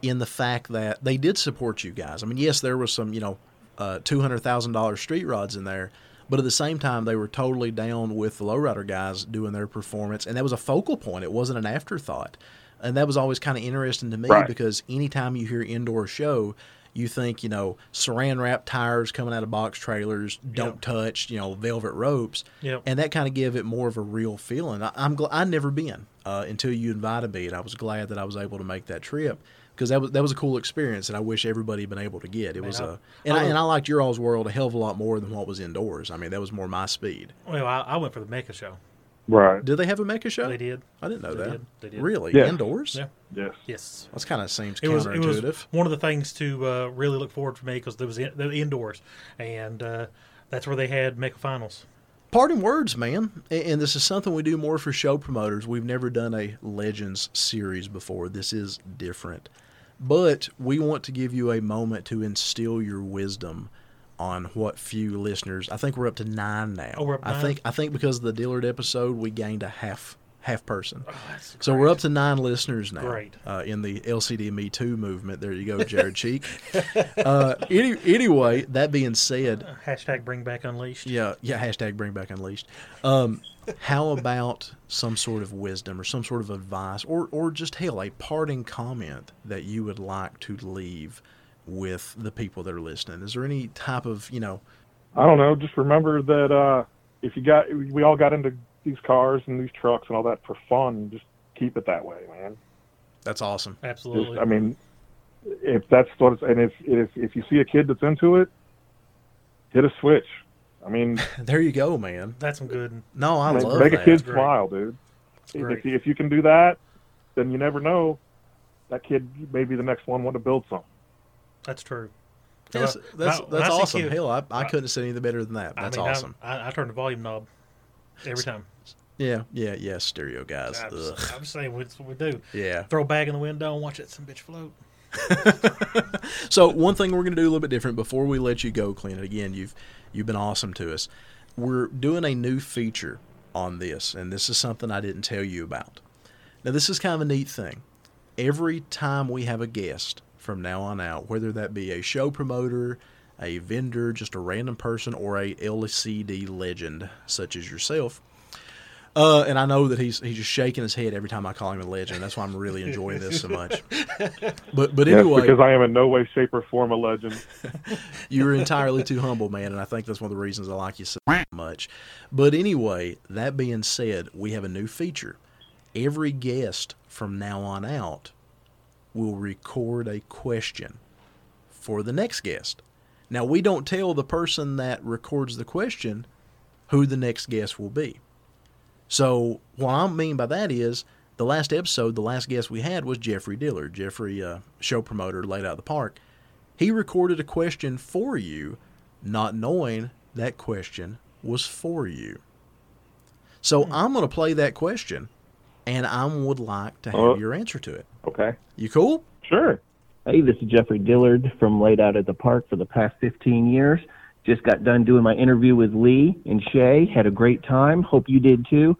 in the fact that they did support you guys. I mean, yes, there was some, you know, uh, two hundred thousand dollars street rods in there, but at the same time, they were totally down with the lowrider guys doing their performance, and that was a focal point. It wasn't an afterthought. And that was always kind of interesting to me, right? Because anytime you hear indoor show, you think, you know, saran wrap tires coming out of box trailers, don't yep. touch, you know, velvet ropes. Yep. And that kind of gave it more of a real feeling. I, I'm gl- I'd never been uh, until you invited me, and I was glad that I was able to make that trip because that was that was a cool experience that I wish everybody had been able to get. It Man, was I, a and I, I, and I liked your all's world a hell of a lot more than what was indoors. I mean, that was more my speed. Well, I, I went for the Mecca show. Right. Did they have a Mecca show? They did. I didn't know they that. Did. They did. Really? Yeah. Indoors? Yeah. Yes. Yes. That kind of seems it counterintuitive. Was, it was one of the things to uh, really look forward to for me because there was in, the indoors, and uh, that's where they had Mecca finals. Parting words, man. And this is something we do more for show promoters. We've never done a Legends series before. This is different. But we want to give you a moment to instill your wisdom on what few listeners. I think we're up to nine now. Oh, we're up nine? I think I think because of the Dillard episode, we gained a half half person. Oh, that's so great. We're up to nine listeners now. Great. Uh, in the L C D Me Too movement. There you go, Jared Cheek. Uh, any, anyway, that being said, uh, hashtag Bring Back Unleashed. Yeah, yeah. Hashtag Bring Back Unleashed. Um, how about some sort of wisdom or some sort of advice, or or just hell, a parting comment that you would like to leave with the people that are listening? Is there any type of, you know, I don't know, just remember that uh, if you got, we all got into these cars and these trucks and all that for fun. Just keep it that way, man. That's awesome. Absolutely. Just, I mean, if that's what it's, and if, if, if you see a kid that's into it, hit a switch. I mean, there you go, man. That's some good. No, I, I mean, love make that. Make a kid that's smile, great. Dude. If, if you can do that, then you never know. That kid may be the next one want to build something. That's true. That's that's, that's awesome. Kids, Hell, I, I couldn't have said anything better than that. That's I mean, awesome. I, I, I turn the volume knob every time. Yeah, yeah, yeah. Stereo guys. I'm, just, I'm just saying what we do. Yeah. Throw a bag in the window and watch that some bitch float. So one thing we're going to do a little bit different before we let you go, Clint. Again, you've you've been awesome to us. We're doing a new feature on this, and this is something I didn't tell you about. Now, this is kind of a neat thing. Every time we have a guest from now on out, whether that be a show promoter, a vendor, just a random person, or a L C D legend such as yourself. Uh, and I know that he's he's just shaking his head every time I call him a legend. That's why I'm really enjoying this so much. But but yes, anyway, because I am in no way, shape, or form a legend. You're entirely too humble, man, and I think that's one of the reasons I like you so much. But anyway, that being said, we have a new feature. Every guest from now on out will record a question for the next guest. Now, we don't tell the person that records the question who the next guest will be. So what I mean by that is the last episode, the last guest we had was Jeffrey Dillard. Jeffrey, uh, show promoter, laid out of the park. He recorded a question for you, not knowing that question was for you. So hmm. I'm going to play that question, and I would like to have uh, your answer to it. Okay. You cool? Sure. Hey, this is Jeffrey Dillard from Laid Out at the Park for the past fifteen years. Just got done doing my interview with Lee and Shay. Had a great time. Hope you did too.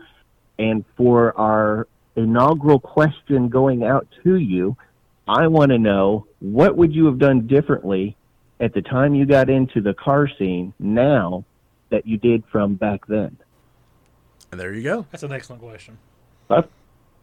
And for our inaugural question going out to you, I want to know, what would you have done differently at the time you got into the car scene now that you did from back then? And there you go. That's an excellent question. That's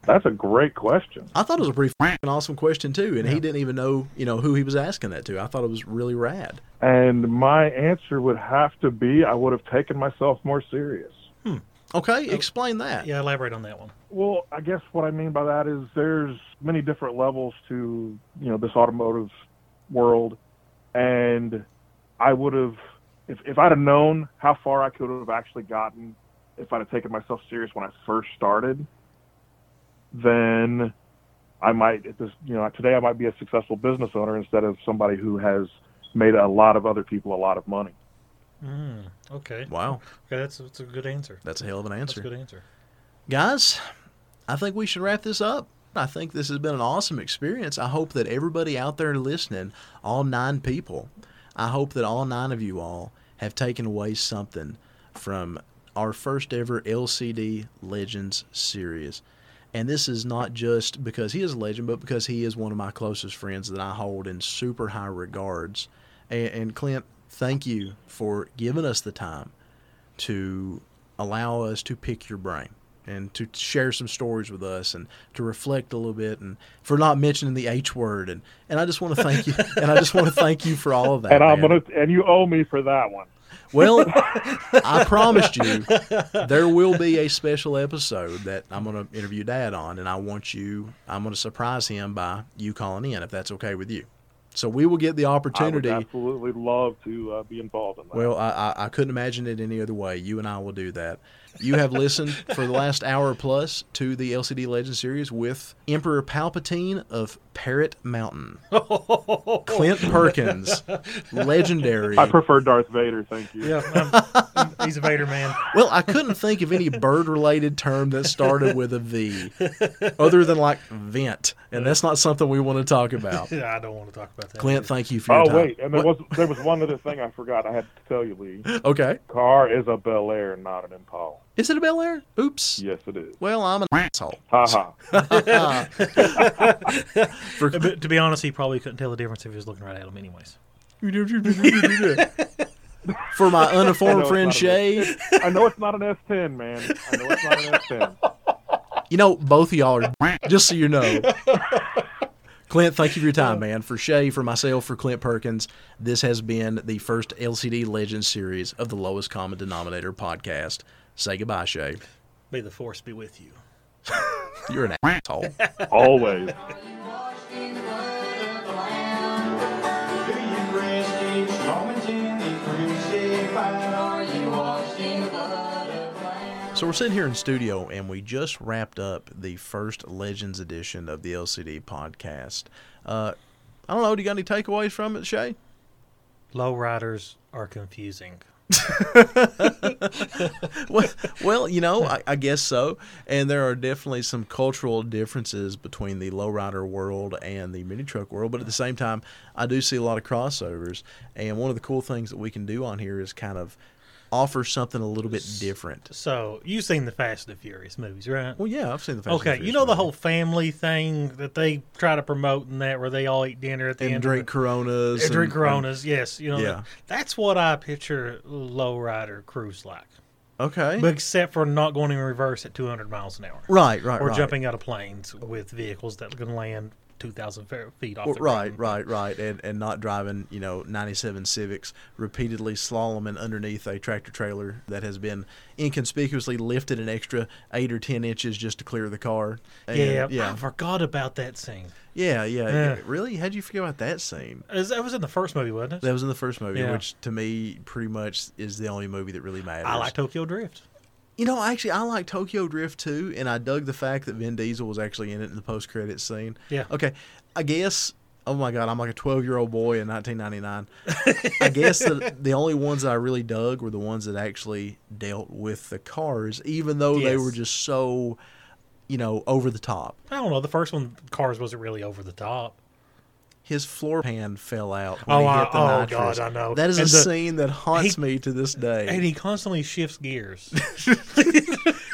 That's a great question. I thought it was a pretty f***ing awesome question, too, and yeah. he didn't even know, you know, who he was asking that to. I thought it was really rad. And my answer would have to be I would have taken myself more serious. Hmm. Okay, explain that. Yeah, elaborate on that one. Well, I guess what I mean by that is there's many different levels to, you know, this automotive world, and I would have, if, if I'd have known how far I could have actually gotten if I'd have taken myself serious when I first started, then I might, at this, you know, today I might be a successful business owner instead of somebody who has made a lot of other people a lot of money. Mm, okay. Wow. Okay, that's, that's a good answer. That's a hell of an answer. That's a good answer. Guys, I think we should wrap this up. I think this has been an awesome experience. I hope that everybody out there listening, all nine people, I hope that all nine of you all have taken away something from our first ever L C D Legends series. And this is not just because he is a legend, but because he is one of my closest friends that I hold in super high regards. And, and Clint, thank you for giving us the time to allow us to pick your brain and to share some stories with us and to reflect a little bit, and for not mentioning the H word. And, and I just want to thank you. And I just want to thank you for all of that. And I'm gonna, and you owe me for that one. Well, I promised you there will be a special episode that I'm going to interview Dad on, and I want you, I'm going to surprise him by you calling in, if that's okay with you. So we will get the opportunity. I would absolutely love to uh, be involved in that. Well, I, I couldn't imagine it any other way. You and I will do that. You have listened for the last hour plus to the L C D Legends series with Emperor Palpatine of Parrot Mountain. Clint Perkins, legendary. I prefer Darth Vader, thank you. Yeah, I'm, I'm, he's a Vader man. Well, I couldn't think of any bird-related term that started with a V other than like vent, and that's not something we want to talk about. Yeah, I don't want to talk about that. Clint, thank you for your oh, time. Oh, wait, and there was, there was one other thing I forgot I had to tell you, Lee. Okay. Car is a Bel Air, not an Impala. Is it a Bel Air? Oops. Yes, it is. Well, I'm an asshole. Ha ha. For, to be honest, he probably couldn't tell the difference if he was looking right at him anyways. For my uninformed friend Shay. I know it's not an S ten, man. I know it's not an S ten. You know, both of y'all are just so you know. Clint, thank you for your time, man. For Shay, for myself, for Clint Perkins, this has been the first L C D Legends series of the Lowest Common Denominator podcast. Say goodbye, Shay. May the force be with you. You're an asshole. Always. So we're sitting here in studio, and we just wrapped up the first Legends edition of the L C D podcast. Uh, I don't know. Do you got any takeaways from it, Shay? Lowriders are confusing. well, well, you know, I, I guess so. And there are definitely some cultural differences between the lowrider world and the mini truck world. But at the same time, I do see a lot of crossovers. And one of the cool things that we can do on here is kind of offer something a little bit different. So you've seen the Fast and the Furious movies, right? Well, yeah, I've seen the Fast okay, and the Furious Okay, you know movie. The whole family thing that they try to promote in that, where they all eat dinner at the and end. Drink of the, Coronas and drink Coronas. And drink Coronas, yes. You know, yeah. that, that's what I picture lowrider cruise like. Okay. But except for not going in reverse at two hundred miles an hour. Right, right, Or right. jumping out of planes with vehicles that can land two thousand feet off the ground. Right, right, right. And and not driving, you know, ninety-seven Civics repeatedly slaloming underneath a tractor trailer that has been inconspicuously lifted an extra eight or ten inches just to clear the car. And, yeah, yeah, I forgot about that scene. Yeah, yeah, yeah. Really? How'd you forget about that scene? That was in the first movie, wasn't it? That was in the first movie, yeah. Which to me pretty much is the only movie that really matters. I like Tokyo Drift. You know, actually, I like Tokyo Drift too, and I dug the fact that Vin Diesel was actually in it in the post-credits scene. Yeah. Okay, I guess, oh my God, I'm like a twelve-year-old boy in nineteen ninety-nine. I guess the, the only ones that I really dug were the ones that actually dealt with the cars, even though yes. they were just so, you know, over the top. I don't know. The first one, Cars, wasn't really over the top. His floor pan fell out when oh, he hit the I, oh nitrous. God, I know. That is and a the, scene that haunts he, me to this day. And he constantly shifts gears.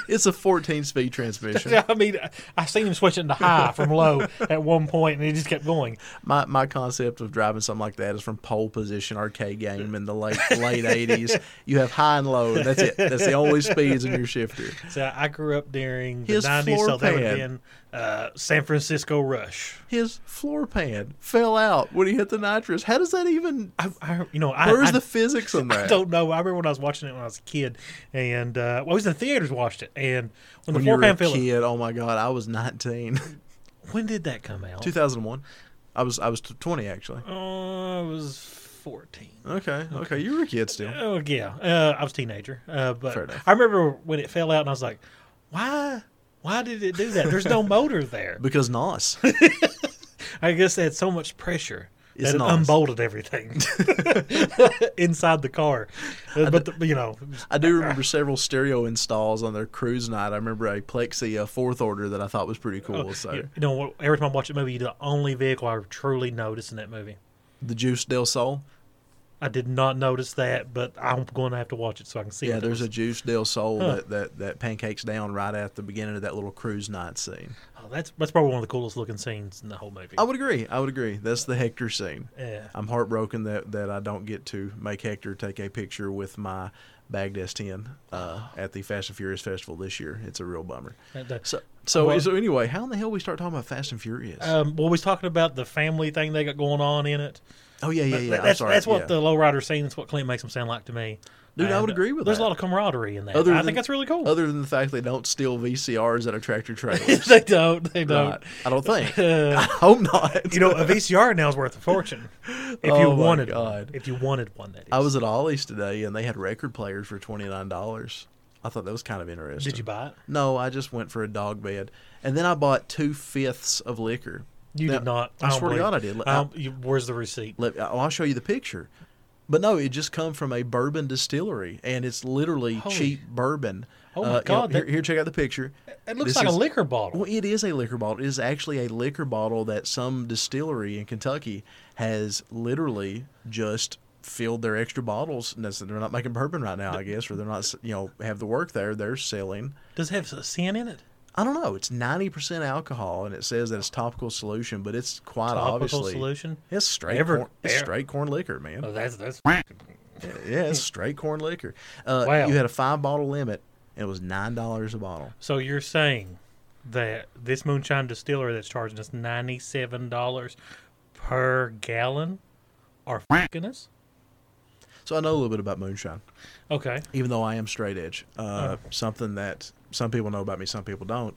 It's a fourteen-speed transmission. I mean, I seen him switching to high from low at one point, and he just kept going. My my concept of driving something like that is from Pole Position arcade game in the late late eighties. You have high and low, and that's it. That's the only speeds in your shifter. So I grew up during the His nineties, so that would have been Uh, San Francisco Rush. His floor pan fell out when he hit the nitrous. How does that even? I, I, you know, I, where's I, the I, physics on that? I don't know. I remember when I was watching it when I was a kid, and uh, well, I was in the theaters watched it, and when, when the floor pan fell out. When you were a kid, oh my god, I was nineteen. When did that come out? two thousand one. I was I was twenty actually. Oh, uh, I was fourteen. Okay, okay, you were a kid still. Oh uh, yeah, uh, I was a teenager. Uh, but Fair enough. I remember when it fell out, and I was like, why? Why did it do that? There's no motor there. Because N O S. I guess they had so much pressure it's that it N O S. Unbolted everything inside the car. I but, do, the, you know. I do remember several stereo installs on their cruise night. I remember a Plexi uh, fourth order that I thought was pretty cool. Oh, so. You know, every time I watch a movie, you're the only vehicle I truly notice in that movie. The Juice del Sol? I did not notice that, but I'm going to have to watch it so I can see it. Yeah, there's a Juice del Sol huh. that, that, that pancakes down right at the beginning of that little cruise night scene. Oh, that's that's probably one of the coolest looking scenes in the whole movie. I would agree. I would agree. That's the Hector scene. Yeah. I'm heartbroken that, that I don't get to make Hector take a picture with my bagged S ten uh, at the Fast and Furious Festival this year. It's a real bummer. So, so, well, so anyway, how in the hell we start talking about Fast and Furious? Um, well, we was talking about the family thing they got going on in it. Oh, yeah, yeah, yeah. That, that's, sorry. that's what yeah. the lowrider scene, that's what Clint makes them sound like to me. Dude, and I would agree with there's that. There's a lot of camaraderie in that. Other I than, think that's really cool. Other than the fact they don't steal V C Rs at a tractor trailer. They don't. They don't. Right. I don't think. Uh, I hope not. You know, a V C R now is worth a fortune. If oh you wanted my God. One. If you wanted one, that is. I was at Ollie's today, and they had record players for twenty-nine dollars. I thought that was kind of interesting. Did you buy it? No, I just went for a dog bed. And then I bought two-fifths of liquor. You now, did not. I, I swear to God, I did. Let, I you, where's the receipt? Let, I'll show you the picture. But no, it just come from a bourbon distillery, and it's literally Holy. cheap bourbon. Oh, my uh, God. You know, that, here, here, check out the picture. It looks this like is, a liquor bottle. Well, it is a liquor bottle. It is actually a liquor bottle that some distillery in Kentucky has literally just filled their extra bottles. And they're not making bourbon right now, I guess, or they're not, you know, have the work there. They're selling. Does it have a sin in it? I don't know. It's ninety percent alcohol, and it says that it's topical solution, but it's quite topical obviously. Topical solution? It's straight, Never, corn, it's straight corn liquor, man. Oh, that's, that's... Yeah, it's straight corn liquor. Uh, wow. You had a five-bottle limit, and it was nine dollars a bottle. So you're saying that this moonshine distiller that's charging us ninety-seven dollars per gallon are f***ing us? So I know a little bit about moonshine. Okay. Even though I am straight edge. Uh, oh. Something that some people know about me, some people don't.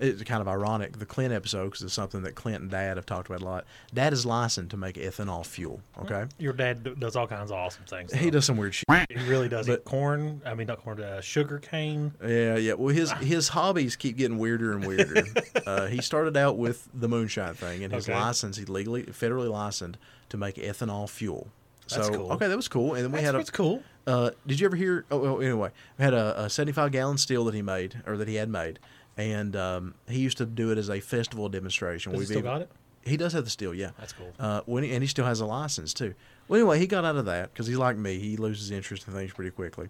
It's kind of ironic, the Clint episode, because it's something that Clint and Dad have talked about a lot. Dad is licensed to make ethanol fuel, okay? Your dad does all kinds of awesome things. Though. He does some weird shit. He really does. But, corn, I mean, not corn, uh, sugar cane. Yeah, yeah. Well, his his hobbies keep getting weirder and weirder. uh, he started out with the moonshine thing, and his okay. license, he's legally, federally licensed to make ethanol fuel. That's so, cool. Okay, that was cool. And then we That's had a, what's cool. Uh, did you ever hear? Oh, oh anyway, we had a, a seventy-five gallon still that he made, or that he had made, and um, he used to do it as a festival demonstration. Does We've he still even, got it? He does have the still, yeah. That's cool. Uh, when he, and he still has a license too. Well, anyway, he got out of that because he's like me; he loses interest in things pretty quickly.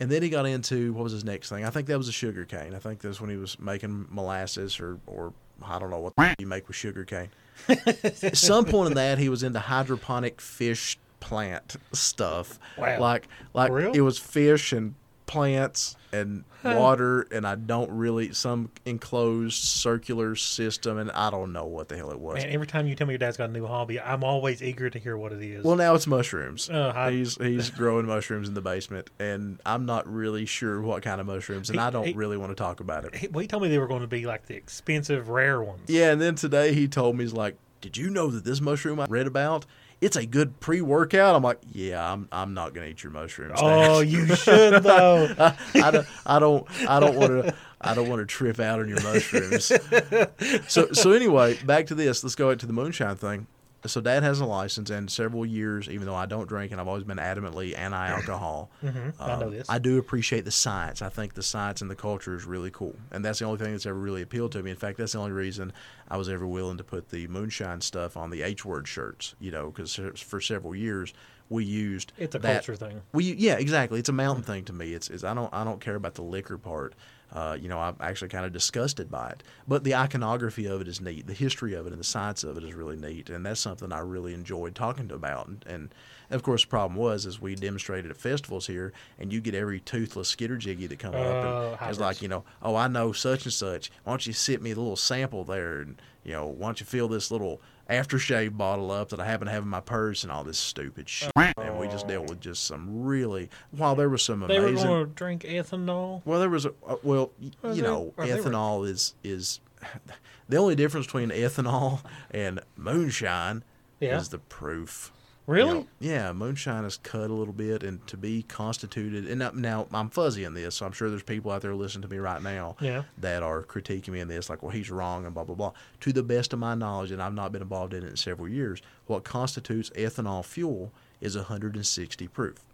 And then he got into what was his next thing? I think that was a sugar cane. I think that's when he was making molasses, or or I don't know what the you make with sugar cane. At some point in that, he was into hydroponic fish. Plant stuff wow. like like it was fish and plants and huh. water, and I don't really some enclosed circular system, and I don't know what the hell it was. Man, every time you tell me your dad's got a new hobby, I'm always eager to hear what it is. Well, now it's mushrooms. Uh, I, he's he's growing mushrooms in the basement, and I'm not really sure what kind of mushrooms, and he, I don't he, really want to talk about it. He, well, he told me they were going to be like the expensive, rare ones. Yeah, and then today he told me he's like, "Did you know that this mushroom I read about?" It's a good pre-workout. I'm like, yeah, I'm I'm not gonna eat your mushrooms. Oh, you should though. I, I, I don't I don't I don't want to I don't want to trip out on your mushrooms. so so anyway, back to this. Let's go back to the moonshine thing. So Dad has a license, and several years, even though I don't drink, and I've always been adamantly anti-alcohol. mm-hmm. um, I know this. I do appreciate the science. I think the science and the culture is really cool, and that's the only thing that's ever really appealed to me. In fact, that's the only reason I was ever willing to put the moonshine stuff on the H-word shirts, you know, because for several years we used it's a that. culture thing. We yeah, exactly. It's a mountain thing to me. It's, it's I don't I don't care about the liquor part. Uh, you know, I'm actually kind of disgusted by it. But the iconography of it is neat. The history of it and the science of it is really neat. And that's something I really enjoyed talking to about. And, and of course, the problem was is we demonstrated at festivals here, and you get every toothless skitterjiggy that comes uh, up. And it's like, you know, oh, I know such and such. Why don't you send me the little sample there? And, you know, why don't you fill this little aftershave bottle up that I happen to have in my purse and all this stupid shit. Oh. And we just dealt with just some really, while there was some amazing. They were going to drink ethanol? Well, there was, a, uh, well, y- you they, know, ethanol were... is, is, the only difference between ethanol and moonshine yeah. is the proof. Really? You know, yeah, moonshine is cut a little bit and to be constituted. And now I'm fuzzy in this, so I'm sure there's people out there listening to me right now yeah. that are critiquing me in this, like, well, he's wrong and blah, blah, blah. To the best of my knowledge, and I've not been involved in it in several years, what constitutes ethanol fuel is one hundred sixty proof,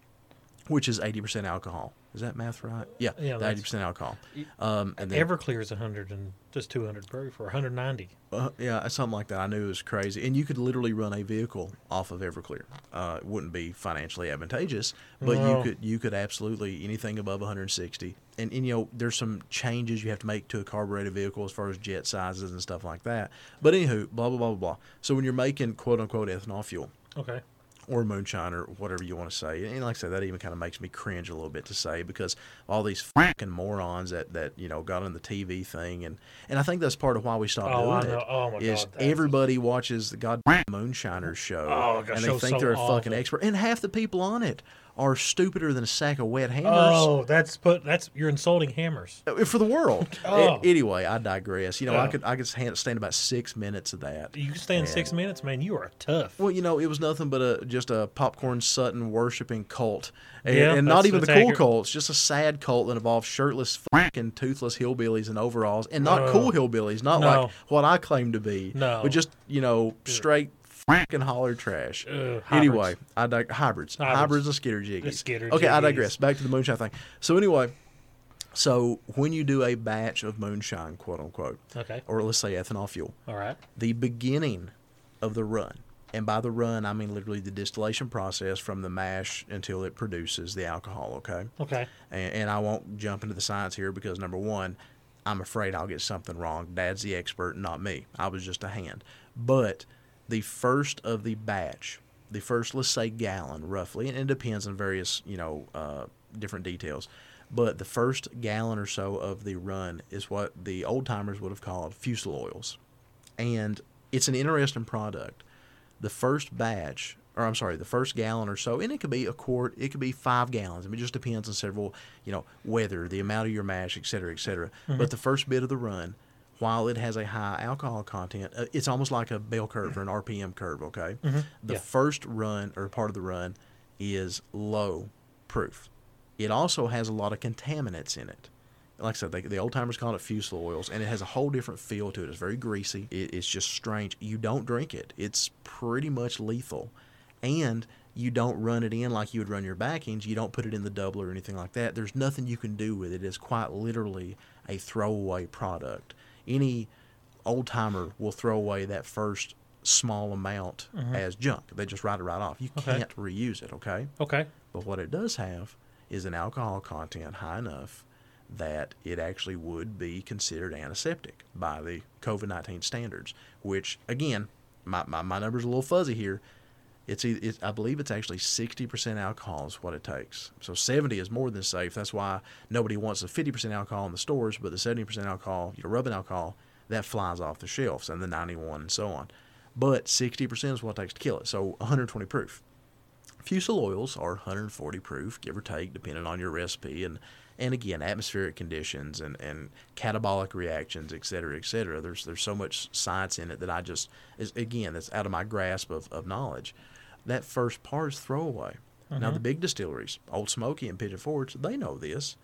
which is eighty percent alcohol. Is that math right? Yeah, yeah eighty percent alcohol. Um, and then, Everclear is one hundred and just two hundred proof or one hundred ninety. Uh, yeah, something like that. I knew it was crazy. And you could literally run a vehicle off of Everclear. Uh, it wouldn't be financially advantageous, but no. you could you could absolutely anything above one hundred sixty. And, and, you know, there's some changes you have to make to a carbureted vehicle as far as jet sizes and stuff like that. But anywho, blah, blah, blah, blah, blah. So when you're making quote-unquote ethanol fuel. Okay. Or moonshine or whatever you want to say. And like I said, that even kind of makes me cringe a little bit to say because all these fucking morons that, that you know, got on the T V thing. And, and I think that's part of why we stopped oh, doing it. Oh, my is God. Everybody is... watches the goddamn Moonshiners show. Oh, God, and they think so they're a awful. fucking expert. And half the people on it are stupider than a sack of wet hammers. Oh, that's put. That's you're insulting hammers for the world. oh. it, anyway, I digress. You know, oh. I could I could stand about six minutes of that. You could stand and, six minutes, man. You are tough. Well, you know, it was nothing but a just a popcorn Sutton worshiping cult, and, yeah, and not even the cool accurate. cult. It's just a sad cult that involves shirtless, fucking toothless hillbillies in overalls, and not no. cool hillbillies, not no. like what I claim to be. No, but just you know, straight. Fucking holler trash. Uh, anyway, I dig- hybrids. hybrids. Hybrids and skitterjiggies. Okay, I digress. Back to the moonshine thing. So anyway, so when you do a batch of moonshine, quote unquote, okay, or let's say ethanol fuel, all right, the beginning of the run, and by the run I mean literally the distillation process from the mash until it produces the alcohol. Okay. Okay. And, and I won't jump into the science here because number one, I'm afraid I'll get something wrong. Dad's the expert, not me. I was just a hand, but. The first of the batch, the first, let's say, gallon, roughly, and it depends on various, you know, uh, different details, but the first gallon or so of the run is what the old-timers would have called fusel oils, and it's an interesting product. The first batch, or I'm sorry, the first gallon or so, and it could be a quart, it could be five gallons. I mean, it just depends on several, you know, weather, the amount of your mash, et cetera, et cetera, mm-hmm. but the first bit of the run, while it has a high alcohol content, it's almost like a bell curve or an R P M curve, okay? Mm-hmm. The yeah. first run or part of the run is low proof. It also has a lot of contaminants in it. Like I said, they, the old-timers call it fusel oils, and it has a whole different feel to it. It's very greasy. It, it's just strange. You don't drink it. It's pretty much lethal. And you don't run it in like you would run your backings. You don't put it in the doubler or anything like that. There's nothing you can do with it. It's quite literally a throwaway product. Any old-timer will throw away that first small amount mm-hmm. as junk. They just write it right off. You okay. can't reuse it, okay? Okay. But what it does have is an alcohol content high enough that it actually would be considered antiseptic by the covid nineteen standards, which, again, my, my, my number's a little fuzzy here. It's, it's I believe it's actually sixty percent alcohol is what it takes. So seventy is more than safe. That's why nobody wants the fifty percent alcohol in the stores, but the seventy percent alcohol, you know, rubbing alcohol, that flies off the shelves, and the ninety-one and so on. But sixty percent is what it takes to kill it, so one hundred twenty proof. Fusel oils are one hundred forty proof, give or take, depending on your recipe, and, and again, atmospheric conditions and, and catabolic reactions, et cetera, et cetera. There's, there's so much science in it that I just, is, again, that's out of my grasp of, of knowledge. That first part is throwaway. Mm-hmm. Now, the big distilleries, Old Smoky and Pigeon Forge, they know this.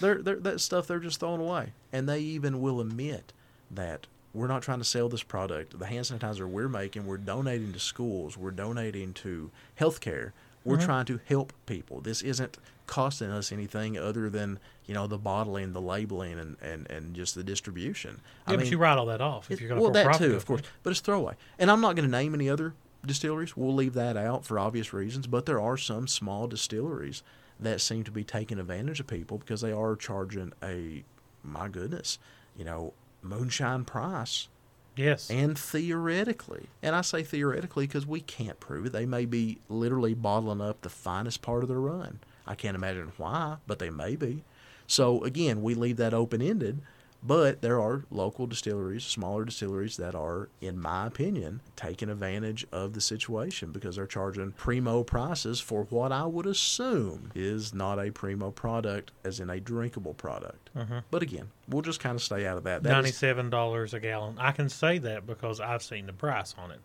They're, they're, that stuff they're just throwing away. And they even will admit that we're not trying to sell this product. The hand sanitizer we're making, we're donating to schools. We're donating to healthcare. We're mm-hmm. trying to help people. This isn't costing us anything other than, you know, the bottling, the labeling, and, and, and just the distribution. Yeah, I but mean, you write all that off if it, you're going to well, that too, of course. But it's throwaway. And I'm not going to name any other distilleries. We'll leave that out for obvious reasons, but there are some small distilleries that seem to be taking advantage of people because they are charging a my goodness, you know, moonshine price. Yes. And theoretically, and I say theoretically because we can't prove it, they may be literally bottling up the finest part of their run. I can't imagine why, but they may be. So, again, we leave that open-ended, but there are local distilleries, smaller distilleries that are, in my opinion, taking advantage of the situation because they're charging primo prices for what I would assume is not a primo product, as in a drinkable product. Mm-hmm. But again, we'll just kind of stay out of that. that ninety-seven dollars is a gallon. I can say that because I've seen the price on it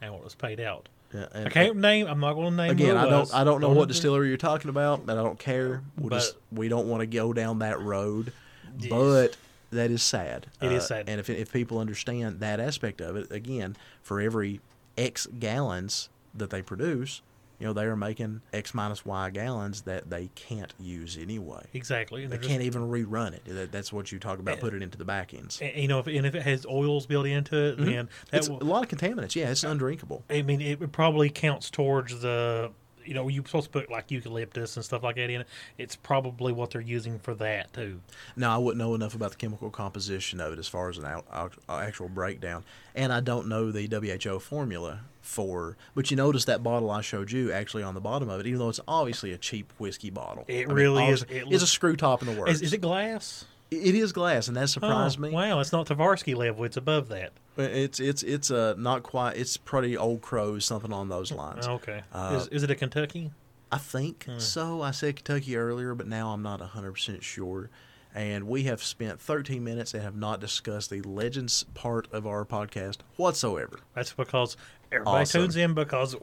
and what was paid out. Yeah, I can't name. I'm not going to name. Again, I don't. I don't know what distillery you're talking about, and I don't care. We'll but, just, we don't want to go down that road. Yes. But that is sad. It uh, is sad. And if if people understand that aspect of it, again, for every X gallons that they produce, you know, they are making X minus Y gallons that they can't use anyway. Exactly. And they can't just, even rerun it. That, that's what you talk about, put it into the back ends. And, you know, if, and if it has oils built into it, mm-hmm. then... That it's will, a lot of contaminants. Yeah, it's undrinkable. I mean, it probably counts towards the... You know, you're supposed to put, like, eucalyptus and stuff like that in it. It's probably what they're using for that, too. No, I wouldn't know enough about the chemical composition of it as far as an al- al- actual breakdown. And I don't know the W H O formula for... But you notice that bottle I showed you actually on the bottom of it, even though it's obviously a cheap whiskey bottle. It I really mean, is. It looks, it's a screw top in the works. Is, is it glass? It is glass, and that surprised oh, me. Wow, it's not Tavarsky level. It's above that. It's it's it's uh, not quite. It's pretty Old Crow, something on those lines. Okay. Uh, is, is it a Kentucky? I think hmm. so. I said Kentucky earlier, but now I'm not one hundred percent sure. And we have spent thirteen minutes and have not discussed the Legends part of our podcast whatsoever. That's because everybody awesome. tunes in because...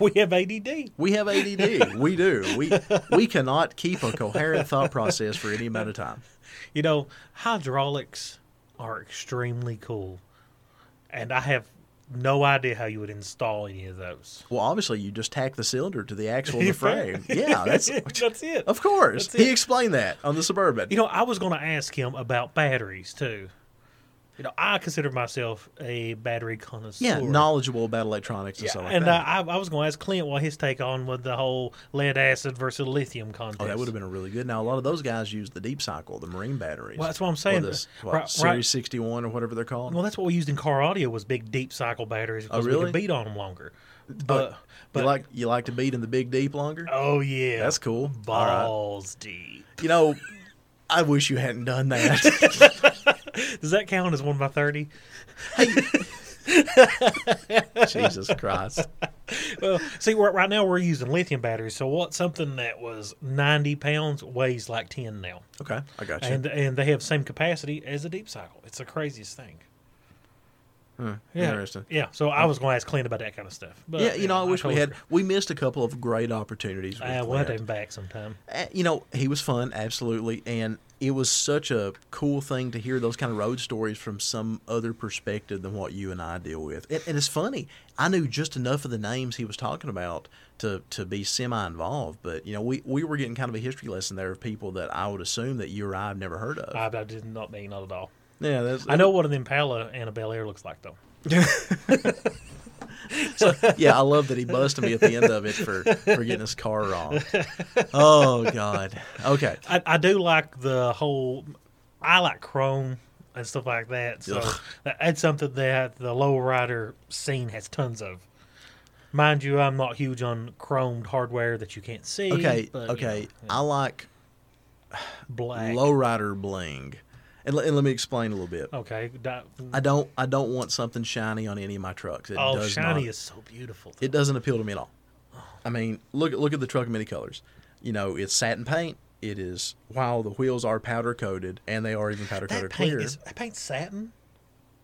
We have A D D. We have A D D. We do. We we cannot keep a coherent thought process for any amount of time. You know, hydraulics are extremely cool, and I have no idea how you would install any of those. Well, obviously, you just tack the cylinder to the axle of the frame. Yeah, that's that's it. Of course. That's it. He explained that on the Suburban. You know, I was going to ask him about batteries, too. You know, I consider myself a battery connoisseur. Yeah, knowledgeable about electronics and yeah. stuff like and that. And I, I was going to ask Clint what his take on with the whole lead acid versus lithium contest. Oh, that would have been a really good. Now, a lot of those guys use the deep cycle, the marine batteries. Well, that's what I'm saying. This, what, right, Series right. sixty-one or whatever they're called. Well, that's what we used in car audio was big deep cycle batteries because oh, really? we could beat on them longer. But, oh, but you like you like to beat in the big deep longer? Oh, yeah. That's cool. Balls right. deep. You know, I wish you hadn't done that. Does that count as one by thirty? Jesus Christ. Well, see, right now we're using lithium batteries. So what something that was ninety pounds weighs like ten now. Okay, I got you. And and they have the same capacity as a deep cycle. It's the craziest thing. Hmm, yeah. Interesting. Yeah, so I was going to ask Clint about that kind of stuff. But, yeah, you yeah, know, I wish I we had. Her. We missed a couple of great opportunities. With uh, we'll have him back sometime. Uh, you know, he was fun, absolutely. And it was such a cool thing to hear those kind of road stories from some other perspective than what you and I deal with. And, and it's funny. I knew just enough of the names he was talking about to, to be semi-involved. But, you know, we, we were getting kind of a history lesson there of people that I would assume that you or I have never heard of. I, I did not mean, not at all. Yeah, that's, I know what an Impala and a Bel Air looks like, though. So, yeah, I love that he busted me at the end of it for, for getting his car wrong. Oh, God. Okay. I, I do like the whole – I like chrome and stuff like that. So Ugh. that's something that the lowrider scene has tons of. Mind you, I'm not huge on chromed hardware that you can't see. Okay, but, okay. You know, yeah. I like black lowrider bling. And let, and let me explain a little bit. Okay. I don't I don't want something shiny on any of my trucks. It oh, does shiny not, is so beautiful. Though. It doesn't appeal to me at all. Oh. I mean, look look at the truck in many colors. You know, it's satin paint. It is, while the wheels are powder coated, and they are even powder coated clear. Is, that paint satin?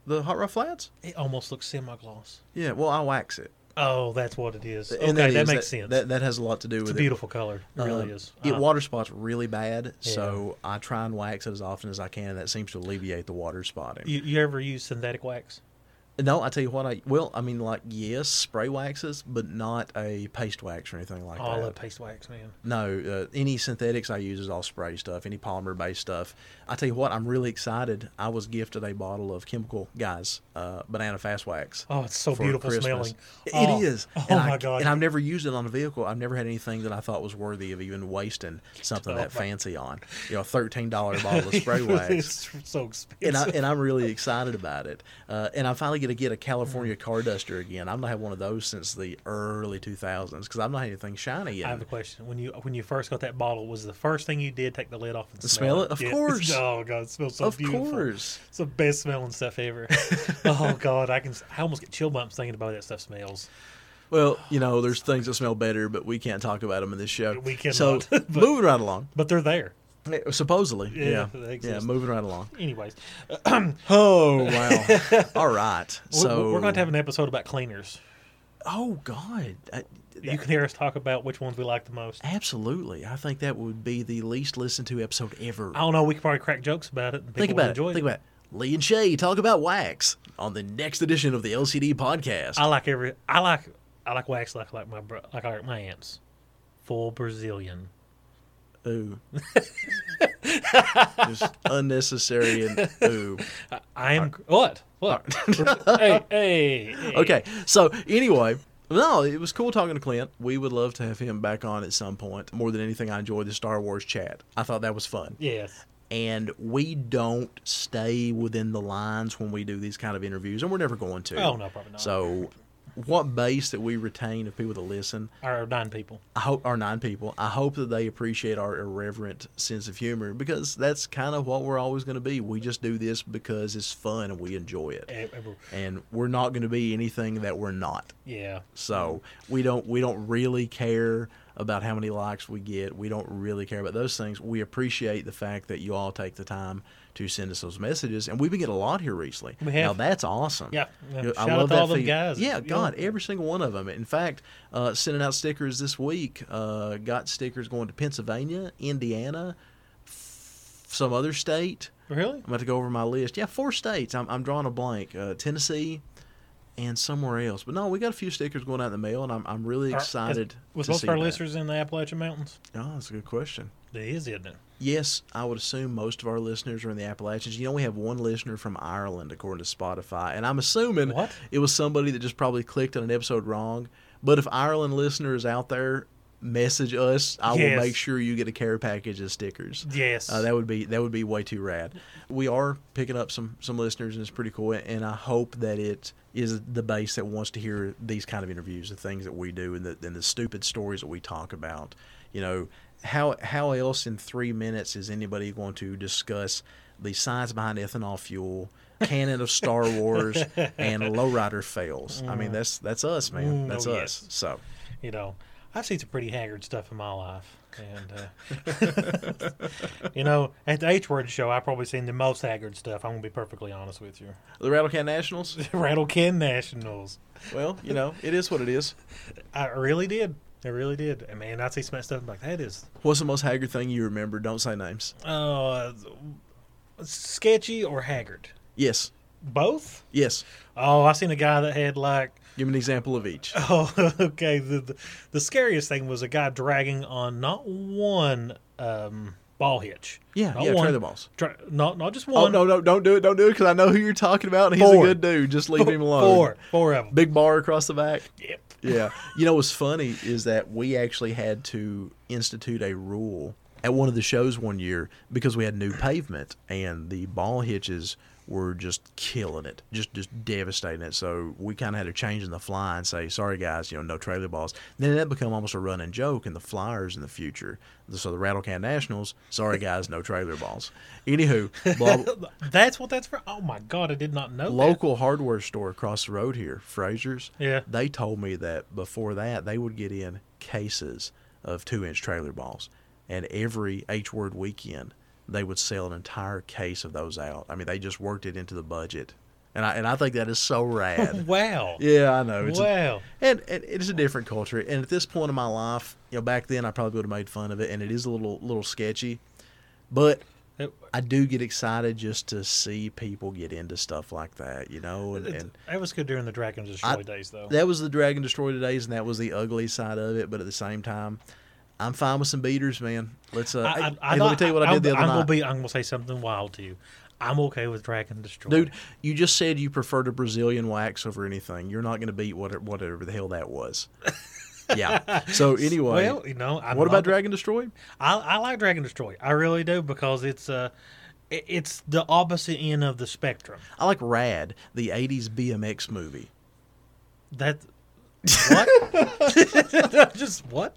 The Hot Rod Flats? It almost looks semi-gloss. Yeah, well, I wax it. Oh, that's what it is. Okay, that, is, that makes that, sense. That, that has a lot to do it's with it. It's a beautiful color. It really um, is. It um, water spots really bad, yeah. so I try and wax it as often as I can, and that seems to alleviate the water spotting. You, you ever use synthetic wax? No, I tell you what, I well, I mean, like, yes, spray waxes, but not a paste wax or anything like that. Oh, I love paste wax, man. No, uh, any synthetics I use is all spray stuff, any polymer-based stuff. I tell you what, I'm really excited. I was gifted a bottle of Chemical Guys uh, Banana Fast Wax. Oh, it's so beautiful smelling. Oh. It is. Oh, and my I, God. And I've never used it on a vehicle. I've never had anything that I thought was worthy of even wasting something oh, that my. fancy on. You know, a thirteen dollar bottle of spray wax. It's so expensive. And, I, and I'm really excited about it. Uh, and I finally get to get a California car duster again. I've not had one of those since the early two thousands because I've not had anything shiny yet. I have a question. When you when you first got that bottle, was the first thing you did take the lid off and smell, smell it? Of yeah. course. Oh, God, it smells so of beautiful. Of course. It's the best smelling stuff ever. Oh, God, I can. I almost get chill bumps thinking about what that stuff smells. Well, you know, there's things that smell better, but we can't talk about them in this show. We cannot. So, but, moving right along. But they're there. Supposedly, yeah, yeah. yeah, moving right along. Anyways, oh wow! All right, so we're, we're going to have an episode about cleaners. Oh God! I, that, you can hear us talk about which ones we like the most. Absolutely, I think that would be the least listened to episode ever. I don't know. We could probably crack jokes about it. And think about it. Enjoy it. Think about it. Lee and Shay talk about wax on the next edition of the L C D podcast. I like every. I like. I like wax like like my bro, like I like my aunts. Full Brazilian. Ooh. Just unnecessary and ooh. I am... Right. What? What? Right. hey, hey, hey. Okay. So, anyway... No, it was cool talking to Clint. We would love to have him back on at some point. More than anything, I enjoyed the Star Wars chat. I thought that was fun. Yes. And we don't stay within the lines when we do these kind of interviews, and we're never going to. Oh, no, probably not. So... what base that we retain of people to listen. Our nine people. I hope our nine people. I hope that they appreciate our irreverent sense of humor because that's kind of what we're always going to be. We just do this because it's fun and we enjoy it. And, and, we're, and we're not going to be anything that we're not. Yeah. So we don't we don't really care about how many likes we get. We don't really care about those things. We appreciate the fact that you all take the time to send us those messages, and we've been getting a lot here recently. We have. Now, that's awesome. Yeah. yeah. I Shout love out to that all them guys. Yeah, God, know. every single one of them. In fact, uh, sending out stickers this week, uh, got stickers going to Pennsylvania, Indiana, f- some other state. Really? I'm about to go over my list. Yeah, four states. I'm, I'm drawing a blank. Uh, Tennessee. And somewhere else, but no, we got a few stickers going out in the mail, and I'm I'm really excited. Was most of our listeners in the Appalachian Mountains? Oh, that's a good question. It is, isn't it? Yes, I would assume most of our listeners are in the Appalachians. You know, we have one listener from Ireland, according to Spotify, and I'm assuming what? It was somebody that just probably clicked on an episode wrong. But if Ireland listeners out there message us, I yes. will make sure you get a care package of stickers. Yes, uh, that would be that would be way too rad. We are picking up some some listeners, and it's pretty cool. And I hope that it. Is the base that wants to hear these kind of interviews, the things that we do, and the and the stupid stories that we talk about. You know, how how else in three minutes is anybody going to discuss the science behind ethanol fuel, canon of Star Wars, and lowrider fails? Mm. I mean, that's that's us, man. Mm, that's oh, us. Yes. So, you know, I've seen some pretty haggard stuff in my life. And, uh, you know, at the H Word show, I've probably seen the most haggard stuff. I'm going to be perfectly honest with you. The Rattle Can Nationals? The Rattle Can Nationals. Well, you know, it is what it is. I really did. I really did. I mean, I'd see some stuff like that is. What's the most haggard thing you remember? Don't say names. Uh, sketchy or haggard? Yes. Both? Yes. Oh, I seen a guy that had like. Give me an example of each. Oh, okay. The, the, the scariest thing was a guy dragging on not one um, ball hitch. Yeah, not yeah, one, trailer balls. Tra- not, not just one. Oh, no, no, don't do it. Don't do it because I know who you're talking about. And he's four. a good dude. Just leave four, him alone. Four. Four of them. Big bar across the back. Yep. Yeah. You know what's funny is that we actually had to institute a rule at one of the shows one year because we had new pavement and the ball hitches were just killing it, just just devastating it. So we kind of had to change in the fly and say, sorry, guys, you know, no trailer balls. And then that become almost a running joke in the flyers in the future. So the Rattle Can Nationals, sorry, guys, no trailer balls. Anywho. Blah, that's what that's for? Oh, my God, I did not know Local that. hardware store across the road here, Fraser's, yeah. They told me that before that they would get in cases of two-inch trailer balls. And every H-word weekend, they would sell an entire case of those out. I mean, they just worked it into the budget. And I and I think that is so rad. Wow. Yeah, I know. It's wow. A, and, and it's a different culture. And at this point in my life, you know, back then I probably would have made fun of it, and it is a little little sketchy. But It, I do get excited just to see people get into stuff like that, you know. And, and that was good during the Dragon Destroy I, days, though. That was the Dragon Destroy days, and that was the ugly side of it. But at the same time, I'm fine with some beaters, man. Let's. Uh, I, I, hey, I, let me tell you what I, I did the other I'm night. Gonna be, I'm going to say something wild to you. I'm okay with Dragon Destroy. Dude, you just said you preferred a Brazilian wax over anything. You're not going to beat whatever, whatever the hell that was. Yeah. So anyway, well, you know, I what about Dragon Destroy? I, I like Dragon Destroy. I really do because it's uh, it's the opposite end of the spectrum. I like Rad, the eighties B M X movie. That what? Just what?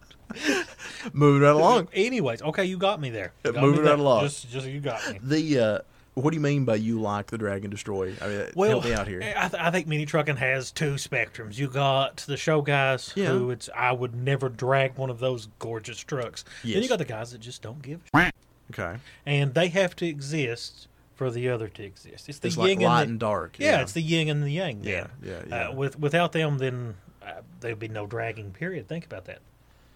Moving right along. Anyways, okay, you got me there. Got Moving me right there. along. Just, just you got me. The. Uh, What do you mean by you like the Dragon Destroy? I mean, well, help me out here. I, th- I think mini trucking has two spectrums. You got the show guys yeah. who it's I would never drag one of those gorgeous trucks. Yes. Then you got the guys that just don't give a shit. Okay. And they have to exist for the other to exist. It's the it's yin like light and, the, and dark. Yeah, yeah, it's the yin and the yang. Then. Yeah, yeah, yeah. Uh, with without them, then uh, there'd be no dragging. Period. Think about that.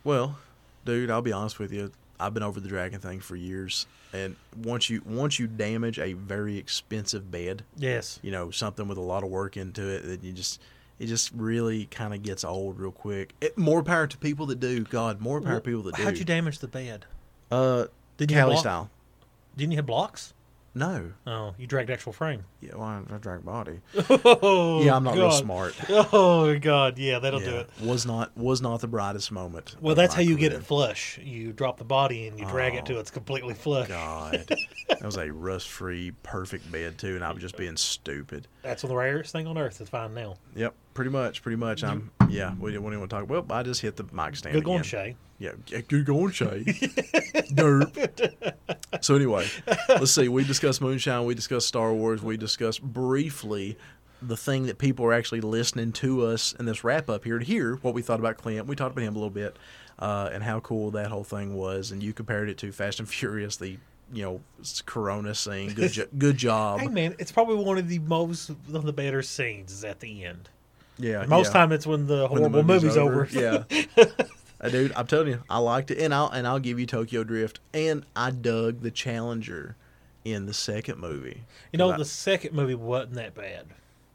Well, dude, I'll be honest with you. I've been over the dragon thing for years, and once you once you damage a very expensive bed, yes, you know, something with a lot of work into it, that you just it just really kind of gets old real quick. It, more power to people that do. God, more power well, to people that do. How'd you damage the bed? Uh, did Cali you style? Didn't you have blocks? No. Oh, you dragged actual frame. Yeah, well, I, I dragged body. Oh, yeah, I'm not God. real smart. Oh God, yeah, that'll yeah, do it. Was not was not the brightest moment. Well, that's how you career. get it flush. You drop the body and you drag oh, it till it's completely flush. God, that was a rust-free, perfect bed too, and I was just being stupid. That's the rarest thing on earth. It's fine now. Yep, pretty much, pretty much. You, I'm yeah. We didn't want to talk. Well, I just hit the mic stand. Good going, Shay. Yeah, good going, Shay. Derp. So anyway, let's see. We discussed Moonshine. We discussed Star Wars. We discussed briefly the thing that people are actually listening to us in this wrap-up here to hear what we thought about Clint. We talked about him a little bit uh, and how cool that whole thing was. And you compared it to Fast and Furious, the you know Corona scene. Good, jo- good job. Hey, man, it's probably one of the most of the better scenes is at the end. Yeah. Most yeah. time it's when the horrible when the movie's, movie's over. over. Yeah. Uh, dude, I'm telling you, I liked it, and I'll and I'll give you Tokyo Drift, and I dug the Challenger in the second movie. You know, I, the second movie wasn't that bad.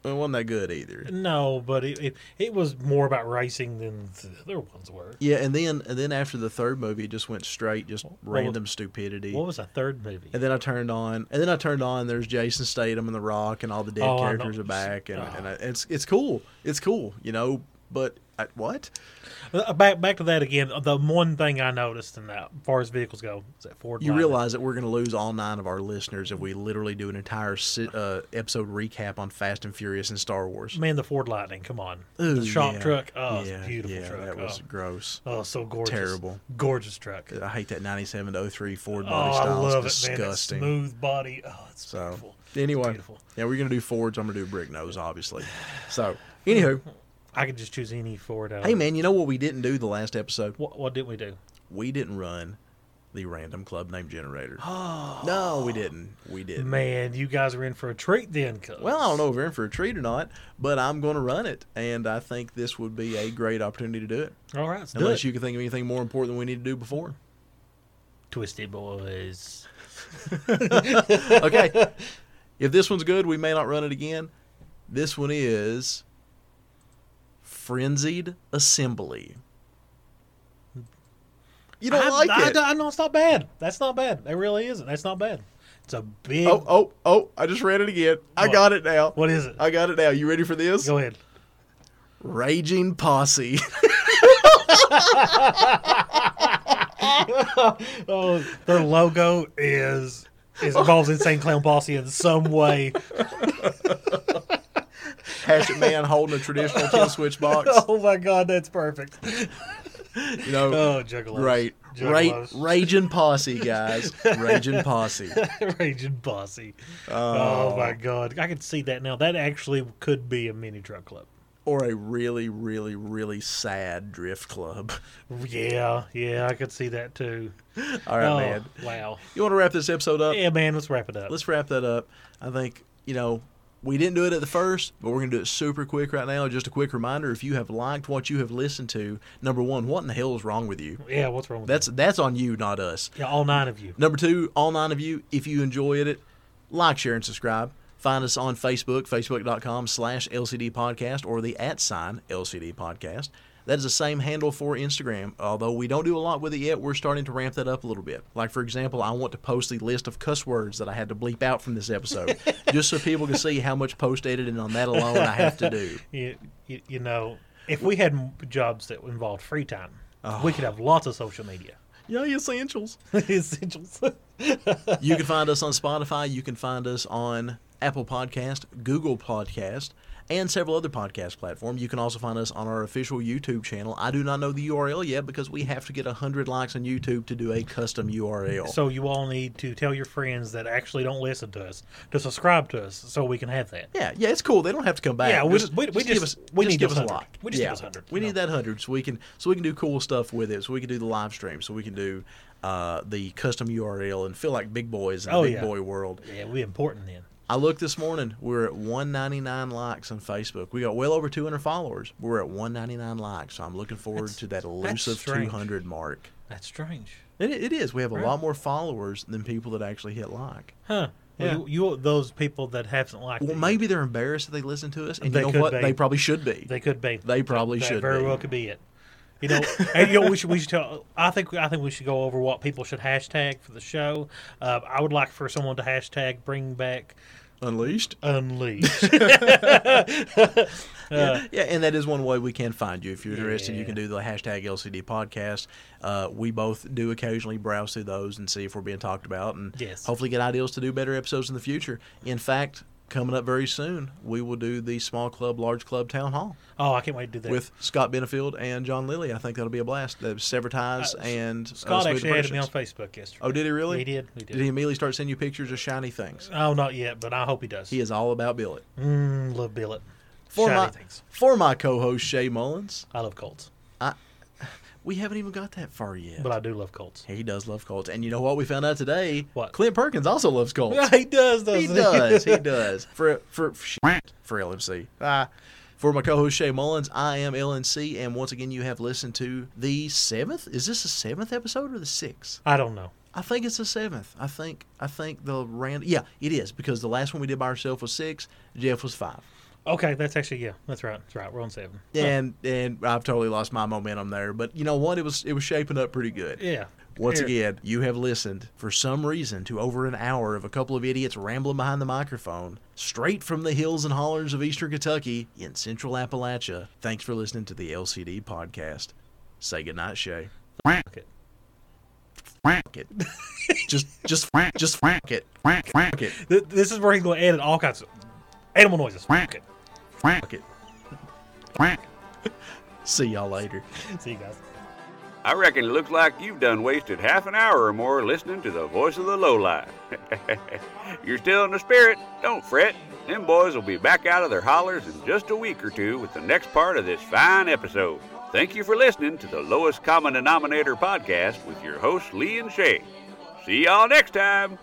It wasn't that good either. No, but it it, it was more about racing than the other ones were. Yeah, and then and then after the third movie, it just went straight, just what random was, stupidity. What was a third movie? And then I turned on, and then I turned on. There's Jason Statham and The Rock, and all the dead oh, characters are back, and oh. and I, it's it's cool, it's cool, you know, but. What? Back back to that again. The one thing I noticed, and as far as vehicles go, is that Ford. You lineup. realize that we're going to lose all nine of our listeners if we literally do an entire sit, uh, episode recap on Fast and Furious and Star Wars. Man, the Ford Lightning, come on! Ooh, the shop yeah. truck, oh, yeah, it's a beautiful yeah, truck. That was oh. gross. Oh, so gorgeous, terrible, gorgeous truck. I hate that ninety-seven oh three Ford body oh, style. I love it's it, disgusting. Man. It's smooth body. Oh, it's so, beautiful. Anyway, it's beautiful. Yeah, we're going to do Fords. I'm going to do Brick Nose, obviously. So, anywho. I could just choose any Ford. Out. Hey, man, you know what we didn't do the last episode? What, what didn't we do? We didn't run the random club name generator. Oh. No, we didn't. We didn't. Man, you guys are in for a treat then. Cause... Well, I don't know if we're in for a treat or not, but I'm going to run it, and I think this would be a great opportunity to do it. All right, let's Unless do it. you can think of anything more important than we need to do before. Twisted Boys. Okay. If this one's good, we may not run it again. This one is... Frenzied Assembly. You don't I, like I, it. I, I know it's not bad. That's not bad. It really isn't. That's not bad. It's a big. Oh, oh, oh. I just read it again. What? I got it now. What is it? I got it now. You ready for this? Go ahead. Raging Posse. Oh, their logo is, is involves Insane Clown Posse in some way. Hatchet man holding a traditional kill switch box. Oh my God, that's perfect. You know, oh, juggalos. Great, right, raging posse, guys, raging posse, raging posse. Oh. oh my God, I can see that now. That actually could be a mini truck club, or a really, really, really sad drift club. Yeah, yeah, I could see that too. All right, oh, man. Wow. You want to wrap this episode up? Yeah, man. Let's wrap it up. Let's wrap that up. I think you know. We didn't do it at the first, but we're going to do it super quick right now. Just a quick reminder, if you have liked what you have listened to, number one, what in the hell is wrong with you? Yeah, what's wrong with that's, you? That's on you, not us. Yeah, all nine of you. Number two, all nine of you, if you enjoy it, like, share, and subscribe. Find us on Facebook, facebook.com slash LCD podcast, or the at sign L C D podcast. That is the same handle for Instagram, although we don't do a lot with it yet. We're starting to ramp that up a little bit. Like, for example, I want to post the list of cuss words that I had to bleep out from this episode, just so people can see how much post-editing on that alone I have to do. You, you, you know, if we had jobs that involved free time, oh. we could have lots of social media. Yeah, essentials. essentials. You can find us on Spotify. You can find us on Apple Podcast, Google Podcast, and several other podcast platforms. You can also find us on our official YouTube channel. I do not know the U R L yet because we have to get one hundred likes on YouTube to do a custom U R L. So you all need to tell your friends that actually don't listen to us to subscribe to us so we can have that. Yeah, yeah, it's cool. They don't have to come back. Yeah, we just, we, we just, just, give us, we just need give us a like. We just yeah. give us one hundred. We need know. that one hundred so we can so we can do cool stuff with it. So we can do the live stream. So we can do uh, the custom U R L and feel like big boys in oh, the big yeah. boy world. Yeah, we're important then. I looked this morning. We're at one ninety-nine likes on Facebook. We got well over two hundred followers. We're at one ninety-nine likes, so I'm looking forward that's, to that elusive two hundred mark. That's strange. It, it is. We have a right. lot more followers than people that actually hit like. Huh. Yeah. Well, you, you those people that haven't liked Well, them. Maybe they're embarrassed that they listen to us, and they you know what? Be. They probably should be. They could be. They probably that, should that very be. well could be it. You know, and, you know, we should. We should tell, I think. I think we should go over what people should hashtag for the show. Uh, I would like for someone to hashtag bring back Unleashed. Unleashed. uh, yeah, yeah, and that is one way we can find you if you're interested. Yeah. You can do the hashtag L C D podcast. Uh, we both do occasionally browse through those and see if we're being talked about, and yes. hopefully get ideas to do better episodes in the future. In fact, coming up very soon, we will do the small club, large club town hall. Oh, I can't wait to do that. With Scott Benefield and John Lilly. I think that'll be a blast. They've severtized uh, and Scott uh, actually added me on Facebook yesterday. Oh, did he really? He did. He did. Did he immediately start sending you pictures of shiny things? Oh, not yet, but I hope he does. He is all about billet. Mm, love billet. For shiny my, things. For my co-host, Shay Mullins. I love Colts. I, we haven't even got that far yet. But I do love Colts. He does love Colts. And you know what we found out today? What? Clint Perkins also loves Colts. Yeah, he does, doesn't he? He does. He does. For, for, for, for L M C. Ah. For my co-host, Shay Mullins, I am L N C, and once again, you have listened to the seventh? Is this the seventh episode or the sixth? I don't know. I think it's the seventh. I think I think the random... Yeah, it is, because the last one we did by ourselves was six, Jeff was five. Okay, that's actually, yeah, that's right. That's right, we're on seven. And huh. and I've totally lost my momentum there, but you know what? It was, it was shaping up pretty good. Yeah. Once again, you have listened, for some reason, to over an hour of a couple of idiots rambling behind the microphone, straight from the hills and hollers of eastern Kentucky in central Appalachia. Thanks for listening to the L C D podcast. Say goodnight, Shay. F*** it. F*** it. Just, just, just F*** it. F*** it. This is where he's going to edit all kinds of animal noises. F*** it. F*** it. F*** it. See y'all later. See you guys. I reckon it looks like you've done wasted half an hour or more listening to the voice of the lowlife. You're still in the spirit. Don't fret. Them boys will be back out of their hollers in just a week or two with the next part of this fine episode. Thank you for listening to the Lowest Common Denominator podcast with your hosts Lee and Shay. See y'all next time.